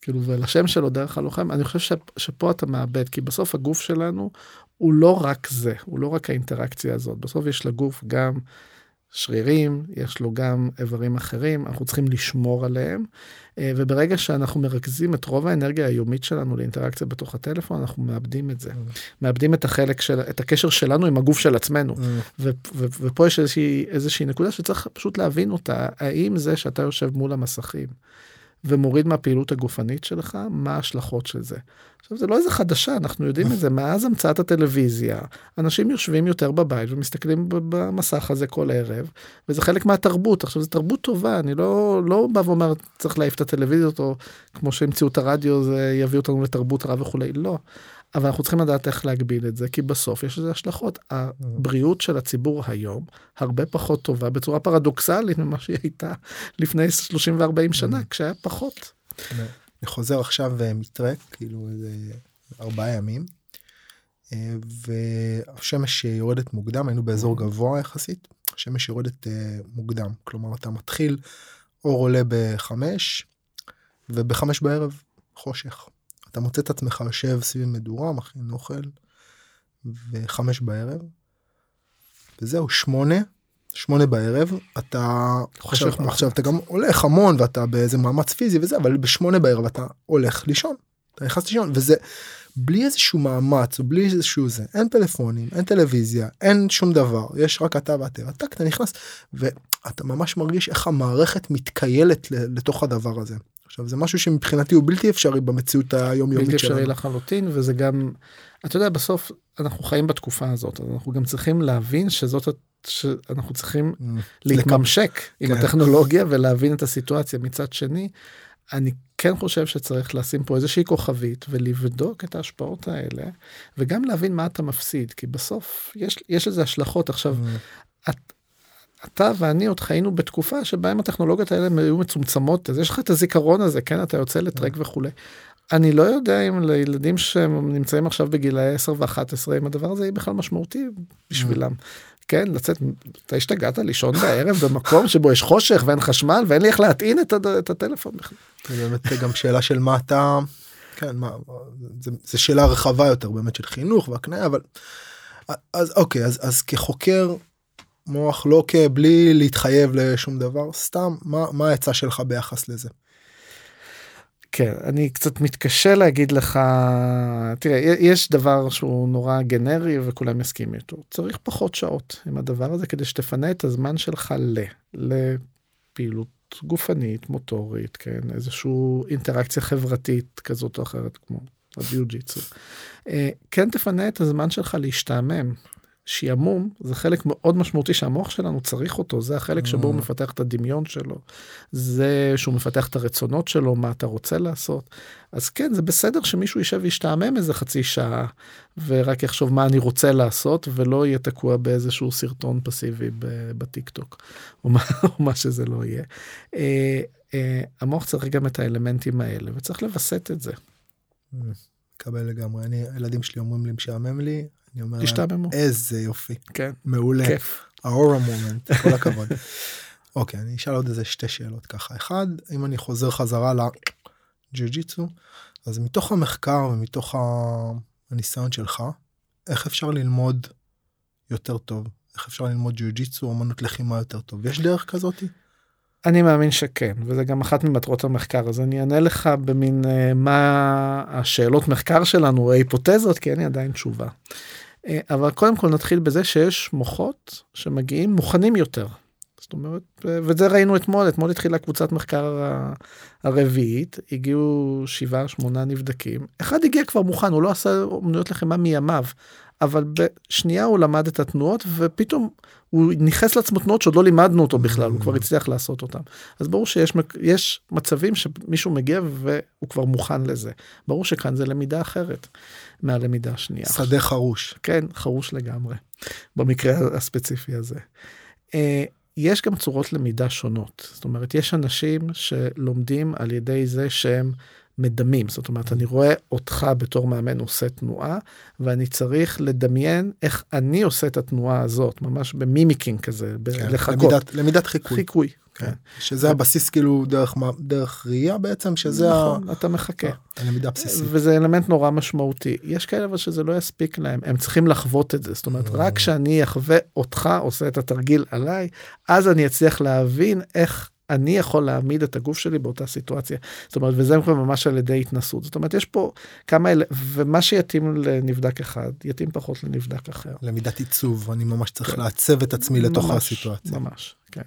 כאילו, ולשם שלו, דרך הלוחם, אני חושב שפה אתה מאבד, כי בסוף הגוף שלנו, הוא לא רק זה, הוא לא רק האינטראקציה הזאת, בסוף יש לגוף גם שרירים, יש לו גם איברים אחרים, אנחנו צריכים לשמור עליהם, וברגע שאנחנו מרכזים את רוב האנרגיה היומית שלנו לאינטראקציה בתוך הטלפון, אנחנו מאבדים את זה, מאבדים את החלק של, את הקשר שלנו עם הגוף של עצמנו, ו, ו, ופה יש איזושהי, איזושהי נקודה שצריך פשוט להבין אותה, האם זה שאתה יושב מול המסכים, ומוריד מהפעילות הגופנית שלך, מה ההשלכות של זה. עכשיו, זה לא איזה חדשה, אנחנו יודעים את זה, מאז המצאת הטלוויזיה, אנשים יושבים יותר בבית, ומסתכלים במסך הזה כל הערב, וזה חלק מהתרבות, עכשיו, זו תרבות טובה, אני לא, לא בא ואומר, צריך להעיף את הטלוויזיות, או כמו שהמציאו את הרדיו, זה יביא אותנו לתרבות רע וכו', לא. אבל אנחנו צריכים לדעת איך להגביל את זה, כי בסוף יש לזה השלכות. הבריאות של הציבור היום, הרבה פחות טובה, בצורה פרדוקסלית ממה שהיא הייתה לפני שלושים וארבעים שנה, כשהיה פחות. אני חוזר עכשיו ומתרק, כאילו ארבעה ימים, והשמש יורדת מוקדם, היינו באזור גבוה יחסית, השמש יורדת מוקדם, כלומר אתה מתחיל, אור עולה בחמש, ובחמש בערב חושך. אתה מוצא את עצמך יושב סביב מדורה, מכין אוכל, וחמש בערב, וזהו, שמונה, שמונה בערב, אתה חושב, עכשיו אתה גם הולך המון, ואתה באיזה מאמץ פיזי וזה, אבל בשמונה בערב אתה הולך לישון, אתה נכנס לישון, וזה בלי איזשהו מאמץ, או בלי איזשהו זה, אין פלאפונים, אין טלוויזיה, אין שום דבר, יש רק אתה ואתה, אתה אתה נכנס, ואתה ממש מרגיש איך המערכת מתקיילת לתוך הדבר הזה. עכשיו, זה משהו שמבחינתי הוא בלתי אפשרי במציאות היומיומית שלנו. בלתי אפשרי לחלוטין, וזה גם, אתה יודע, בסוף אנחנו חיים בתקופה הזאת, אז אנחנו גם צריכים להבין שזאת, שאנחנו צריכים להתממשק עם הטכנולוגיה ולהבין את הסיטואציה. מצד שני, אני כן חושב שצריך לשים פה איזושהי כוכבית ולבדוק את ההשפעות האלה, וגם להבין מה אתה מפסיד, כי בסוף יש, יש איזה השלכות. עכשיו, את, אתה ואני עוד חיינו בתקופה שבהם הטכנולוגיות האלה היו מצומצמות, אז יש לך את הזיכרון הזה, כן, אתה יוצא לטרק וכו'. אני לא יודע אם לילדים שנמצאים עכשיו בגילי עשר ואחת עשרה, אם הדבר הזה יהיה בכלל משמעותי בשבילם. כן, לצאת, אתה השתגעת לישון בערב במקום שבו יש חושך ואין חשמל, ואין לי איך להטעין את, את הטלפון בכלל. זה באמת גם שאלה של מה אתה, כן, מה, זה, זה שאלה רחבה יותר באמת של חינוך והקנאה, אבל, אז אוקיי, אז, אז כחוקר, מוח לא כבלי להתחייב לשום דבר, סתם, מה, מה ההצעה שלך ביחס לזה? כן, אני קצת מתקשה להגיד לך, תראה, יש דבר שהוא נורא גנרי וכולם יסכים איתו, צריך פחות שעות עם הדבר הזה כדי שתפנה את הזמן שלך ל, לפעילות גופנית, מוטורית, כן, איזושהי אינטראקציה חברתית כזאת או אחרת כמו הג'יו ג'יטסו. כן, תפנה את הזמן שלך להשתעמם. שיעמום זה חלק מאוד משמעותי שהמוח שלנו צריך אותו, זה החלק שבו הוא מפתח את הדמיון שלו, זה שהוא מפתח את הרצונות שלו, מה אתה רוצה לעשות. אז כן, זה בסדר שמישהו יישב וישתעמם איזה חצי שעה, ורק יחשוב מה אני רוצה לעשות, ולא יהיה תקוע באיזשהו סרטון פסיבי בטיקטוק, או מה שזה לא יהיה. המוח צריך גם את האלמנטים האלה, וצריך לבסט את זה. קבל לגמרי, הילדים שלי אומרים לי משעמם לי, אני אומר להם, איזה יופי, מעולה, ההורה מומנט, כל הכבוד. אוקיי, אני אשאל עוד איזה שתי שאלות ככה. אחד, אם אני חוזר חזרה לג'יו-ג'יטסו, אז מתוך המחקר ומתוך הניסיון שלך, איך אפשר ללמוד יותר טוב? איך אפשר ללמוד ג'יו-ג'יטסו, אומנות לחימה יותר טוב? יש דרך כזאת? אני מאמין שכן, וזה גם אחת ממטרות המחקר, אז אני אענה לך במין מה השאלות מחקר שלנו, ההיפותזות, כי אין לי עדיין תשובה. אבל קודם כל נתחיל בזה שיש מוחות שמגיעים מוכנים יותר. זאת אומרת, וזה ראינו אתמול, אתמול התחילה קבוצת מחקר הרביעית, הגיעו שבעה, שמונה נבדקים, אחד הגיע כבר מוכן, הוא לא עשה אומנויות לחימה מימיו, אבל בשנייה הוא למד את התנועות, ופתאום הוא ניחס לעצמו תנועות שעוד לא לימדנו אותו בכלל, הוא כבר הצליח לעשות אותם. אז ברור שיש מצבים שמישהו מגיע והוא כבר מוכן לזה. ברור שכאן זה למידה אחרת מהלמידה השנייה. שדה חרוש. כן, חרוש לגמרי, במקרה הספציפי הזה. יש גם צורות למידה שונות. זאת אומרת, יש אנשים שלומדים על ידי זה שהם מדמים, זאת אומרת, אני רואה אותך בתור מאמן עושה תנועה, ואני צריך לדמיין איך אני עושה את התנועה הזאת, ממש במימיקינג כזה, בלחקות. למידת, למידת חיקוי. חיקוי. כן. כן. שזה הבסיס כאילו דרך, דרך ראייה בעצם, שזה... נכון, ה... אתה מחכה. הלמידה הבסיסית. וזה אלמנט נורא משמעותי. יש כאלה אבל שזה לא יספיק להם, הם צריכים לחוות את זה, זאת אומרת, רק שאני אחווה אותך, עושה את התרגיל עליי, אז אני אצליח להבין איך... אני יכול להעמיד את הגוף שלי באותה סיטואציה. זאת אומרת, וזה ממש על ידי התנסות. זאת אומרת, יש פה כמה אלה, ומה שיתאים לנבדק אחד, יתאים פחות לנבדק אחר. למידת עיצוב, אני ממש צריך לעצב את עצמי לתוך הסיטואציה. ממש, כן.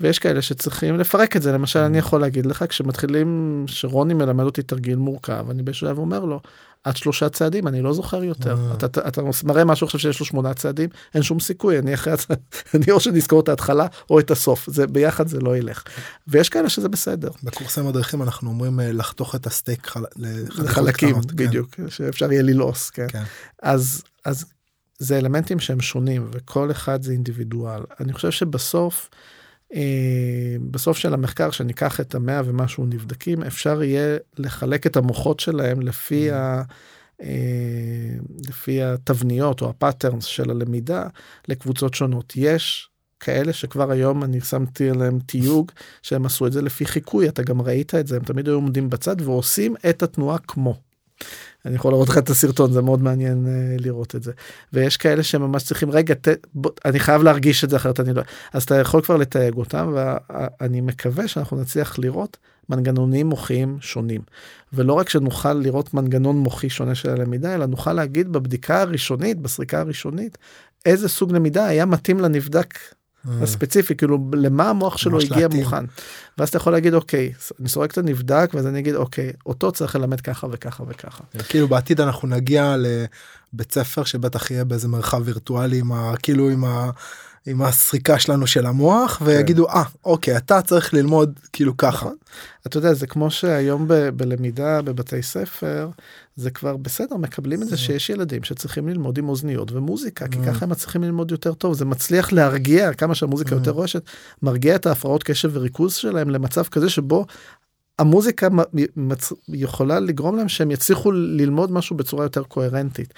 ויש כאלה שצריכים לפרק את זה. למשל, אני יכול להגיד לך, כשמתחילים, שרוני מלמד אותי תרגיל מורכב, אני בשלב אומר לו, עד שלושה צעדים, אני לא זוכר יותר. אתה מראה משהו עכשיו שיש לו שמונה צעדים, אין שום סיכוי, אני אחרי הצעד, אני או שנזכור את ההתחלה, או את הסוף, ביחד זה לא ילך. ויש כאלה שזה בסדר. בקורסי מדריכים אנחנו אומרים לחתוך את הסטייק לחלקים, בדיוק, שאפשר יהיה ללעוס, כן. אז זה אלמנטים שהם שונים, וכל אחד זה אינדיבידואל. אני חושב שבסוף, בסוף של המחקר, שניקח את המאה ומשהו נבדקים, אפשר יהיה לחלק את המוחות שלהם לפי, ה, לפי התבניות או הפאטרנס של הלמידה לקבוצות שונות. יש כאלה שכבר היום אני שמתי להם תיוג, שהם עשו את זה לפי חיקוי, אתה גם ראית את זה, הם תמיד היו עומדים בצד ועושים את התנועה כמו. אני יכול לראות לך את הסרטון, זה מאוד מעניין לראות את זה. ויש כאלה שממש צריכים, רגע, ת, בוא, אני חייב להרגיש את זה אחרת, אני לא... אז אתה יכול כבר לתייג אותם, ואני מקווה שאנחנו נצליח לראות מנגנונים מוחיים שונים. ולא רק שנוכל לראות מנגנון מוחי שונה של הלמידה, אלא נוכל להגיד בבדיקה הראשונית, בסריקה הראשונית, איזה סוג למידה היה מתאים לנבדק הספציפי, כאילו למה המוח שלו הגיע מוכן. ואז אתה יכול להגיד, אוקיי, אני סורק את הנבדק, ואז אני אגיד, אוקיי, אותו צריך ללמד ככה וככה וככה. כאילו בעתיד אנחנו נגיע לבית ספר, שבטח יהיה באיזה מרחב וירטואלי, כאילו עם ה... עם הסריקה שלנו של המוח, ויגידו, אה, אוקיי, אתה צריך ללמוד כאילו ככה. אתה יודע, זה כמו שהיום בלמידה בבתי ספר, זה כבר בסדר, מקבלים את זה שיש ילדים שצריכים ללמוד עם אוזניות ומוזיקה, כי ככה הם צריכים ללמוד יותר טוב. זה מצליח להרגיע, כמה שהמוזיקה יותר רועשת, מרגיע את ההפרעות קשב וריכוז שלהם למצב כזה שבו המוזיקה יכולה לגרום להם שהם יצליחו ללמוד משהו בצורה יותר קוהרנטית.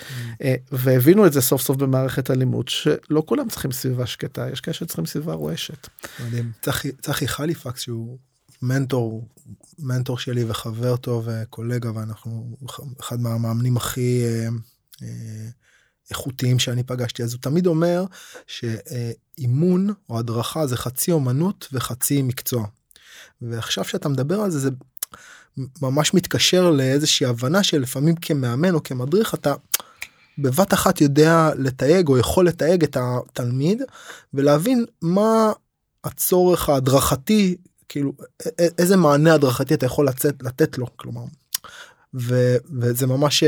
והבינו את זה סוף סוף במערכת הלימוד, שלא כולם צריכים סביבה שקטה, יש כאלה שצריכים סביבה רועשת. מדהים. צחי חליפקס, שהוא מנטור, מנטור שלי וחבר טוב וקולגה, ואנחנו אחד מהמאמנים הכי איכותיים שאני פגשתי, אז הוא תמיד אומר שאימון או הדרכה זה חצי אומנות וחצי מקצוע. ועכשיו שאתה מדבר על זה, זה ממש מתקשר לאיזושהי הבנה שלפעמים כמאמן או כמדריך, אתה בבת אחת יודע לתייג או יכול לתייג את התלמיד, ולהבין מה הצורך ההדרכתי, כאילו, איזה מענה הדרכתי אתה יכול לצאת, לתת לו, כלומר. ו, וזה ממש,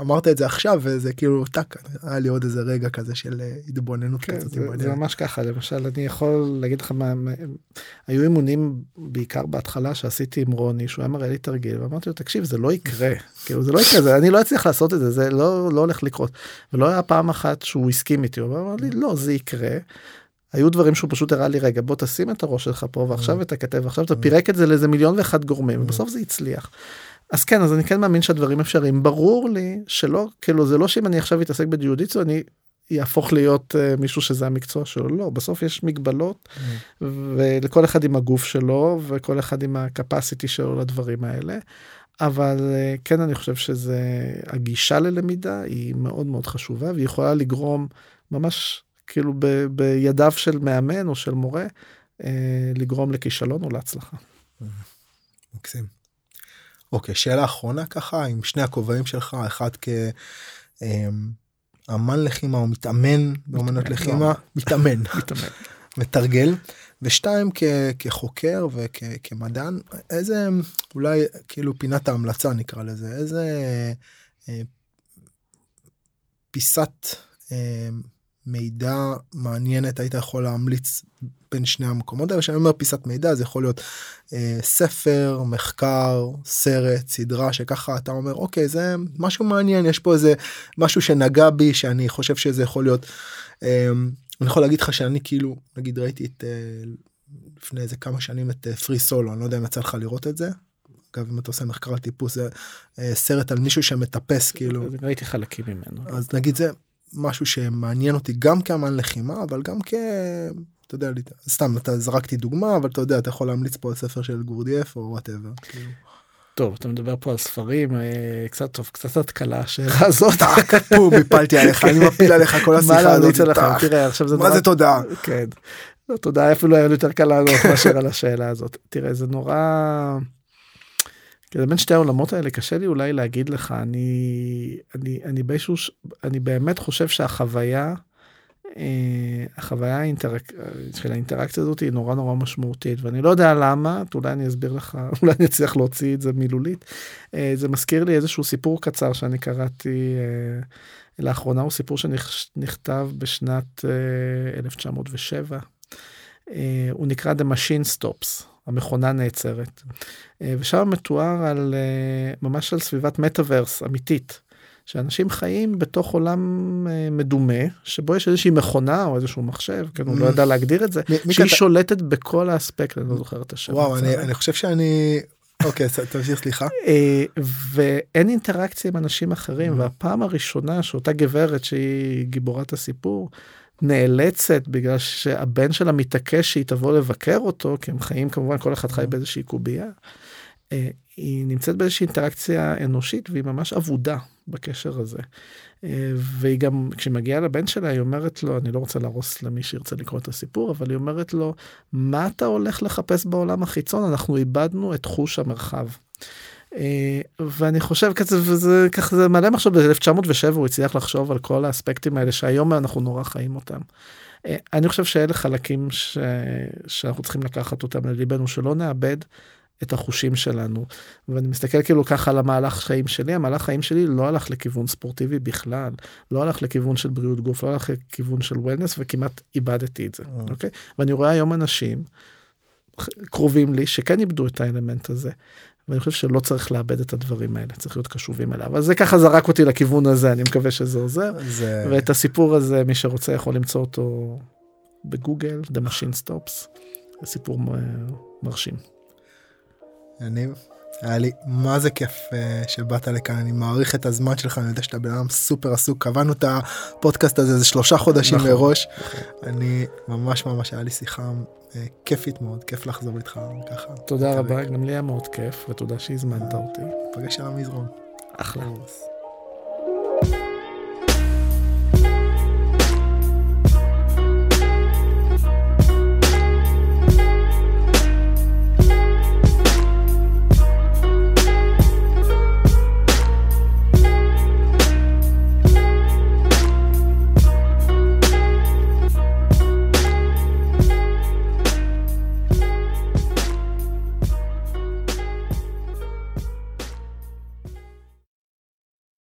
אמרת את זה עכשיו, וזה כאילו, טק, היה לי עוד איזה רגע כזה של התבוננות כן, כזאת. זה, זה ממש ככה, למשל, אני יכול להגיד לך, מה, היו אימונים בעיקר בהתחלה שעשיתי עם רוני, שהוא היה מראה לי תרגיל, ואמרתי לו, תקשיב, זה לא יקרה, כאילו, זה לא יקרה, זה, אני לא אצליח לעשות את זה, זה לא, לא הולך לקרות, ולא היה פעם אחת שהוא הסכים איתי, הוא אמר לי, לא, זה יקרה, היו דברים שהוא פשוט הראה לי, רגע, בוא תשים את הראש שלך פה, ועכשיו אתה כתב, ועכשיו אתה פירק את זה לאיזה מיליון ואחד גורמים, ובסוף זה הצליח. אז כן, אז אני כן מאמין שהדברים אפשריים. ברור לי שלא, כאילו זה לא שאם אני עכשיו אתעסק בג'יו ג'יטסו, אני יהפוך להיות מישהו שזה המקצוע שלו. לא, בסוף יש מגבלות, ולכל אחד עם הגוף שלו, וכל אחד עם הקפסיטי שלו לדברים האלה. אבל כן, אני חושב שזה, הגישה ללמידה היא מאוד מאוד חשובה, והיא יכולה לגרום ממש כאילו ב, בידיו של מאמן או של מורה, אה, לגרום לכישלון או להצלחה. מקסים. אוקיי, שאלה אחרונה ככה, עם שני הכובעים שלך, אחד כאמן לחימה או מתאמן באמנות לחימה, מתאמן, מתרגל, ושתיים כחוקר וכמדען, איזה, אולי כאילו פינת ההמלצה נקרא לזה, איזה פיסת מידע מעניינת, היית יכול להמליץ בין שני המקומות, אבל כשאני אומר פיסת מידע, זה יכול להיות אה, ספר, מחקר, סרט, סדרה, שככה אתה אומר, אוקיי, זה משהו מעניין, יש פה איזה משהו שנגע בי, שאני חושב שזה יכול להיות, אה, אני יכול להגיד לך שאני כאילו, נגיד ראיתי את, אה, לפני איזה כמה שנים את אה, פרי סולו, אני לא יודע אם יצא לך לראות את זה, אגב, אם אתה עושה מחקר על טיפוס, זה אה, סרט על מישהו שמטפס, כאילו. ראיתי חלקים ממנו. אז נגיד זה, משהו שמעניין אותי גם כאמן לחימה, אבל גם כ... אתה יודע, סתם, אתה זרקתי דוגמה, אבל אתה יודע, אתה יכול להמליץ פה על ספר של גורדיאף או whatever. טוב, אתה מדבר פה על ספרים, קצת טוב, קצת התקלה, השאלה הזאת. טק, פום, הפלתי עליך, אני מפיל עליך כל השיחה הזאת. מה להמליץ עליך, תראה, עכשיו זה... מה זה תודה? כן, לא תודה, אפילו היה לי יותר קלה מאשר על השאלה הזאת. תראה, זה נורא... כדי בין שתי העולמות האלה, קשה לי אולי להגיד לך, אני, אני, אני, באיזשהו, אני באמת חושב שהחוויה, אה, החוויה האינטרק, של האינטראקציה הזאת היא נורא נורא משמעותית, ואני לא יודע למה, אולי אני אסביר לך, אולי אני אצליח להוציא את זה מילולית, אה, זה מזכיר לי איזשהו סיפור קצר שאני קראתי, אה, לאחרונה הוא סיפור שנכתב בשנת אה, אלף תשע מאות ושבע, אה, הוא נקרא The Machine Stops, המכונה נעצרת, ושם מתואר על, ממש על סביבת מטאוורס אמיתית, שאנשים חיים בתוך עולם מדומה, שבו יש איזושהי מכונה או איזשהו מחשב, כן, הוא לא יודע להגדיר את זה, שהיא שולטת בכל האספקט, אני לא זוכר את השם. וואו, אני חושב שאני... אוקיי, תמשיך, סליחה. ואין אינטראקציה עם אנשים אחרים, והפעם הראשונה שאותה גברת שהיא גיבורת הסיפור, נאלצת בגלל שהבן שלה מתעקש שהיא תבוא לבקר אותו, כי הם חיים כמובן, כל אחד חי באיזושהי קובייה, היא נמצאת באיזושהי אינטראקציה אנושית, והיא ממש עבודה בקשר הזה. והיא גם, כשהיא מגיעה לבן שלה, היא אומרת לו, אני לא רוצה להרוס למי שירצה לקרוא את הסיפור, אבל היא אומרת לו, מה אתה הולך לחפש בעולם החיצון? אנחנו איבדנו את חוש המרחב. ואני חושב ככה, זה מלא מחשוב, ב-אלף תשע מאות ושבע הוא הצליח לחשוב על כל האספקטים האלה, שהיום אנחנו נורא חיים אותם. אני חושב שאלה חלקים ש... שאנחנו צריכים לקחת אותם לליבנו, שלא נאבד את החושים שלנו. ואני מסתכל כאילו ככה על המהלך חיים שלי, המהלך חיים שלי לא הלך לכיוון ספורטיבי בכלל, לא הלך לכיוון של בריאות גוף, לא הלך לכיוון של וולנס, וכמעט איבדתי את זה, אוקיי? ואני רואה היום אנשים קרובים לי שכן איבדו את האלמנט הזה, ואני חושב שלא צריך לאבד את הדברים האלה, צריך להיות קשובים אליו. אבל זה ככה זרק אותי לכיוון הזה, אני מקווה שזה עוזר. זה... ואת הסיפור הזה, מי שרוצה יכול למצוא אותו בגוגל, The Machine Stops. זה סיפור מרשים. יניב, היה לי, מה זה כיף שבאת לכאן, אני מעריך את הזמן שלך, אני יודע שאתה בן אדם סופר עסוק, קבענו את הפודקאסט הזה, זה שלושה חודשים מראש, אני ממש ממש, היה לי שיחה כיפית מאוד, כיף לחזור איתך ככה. תודה רבה, גם לי היה מאוד כיף, ותודה שהזמנת אותי. נפגש על המזרון. אחלה.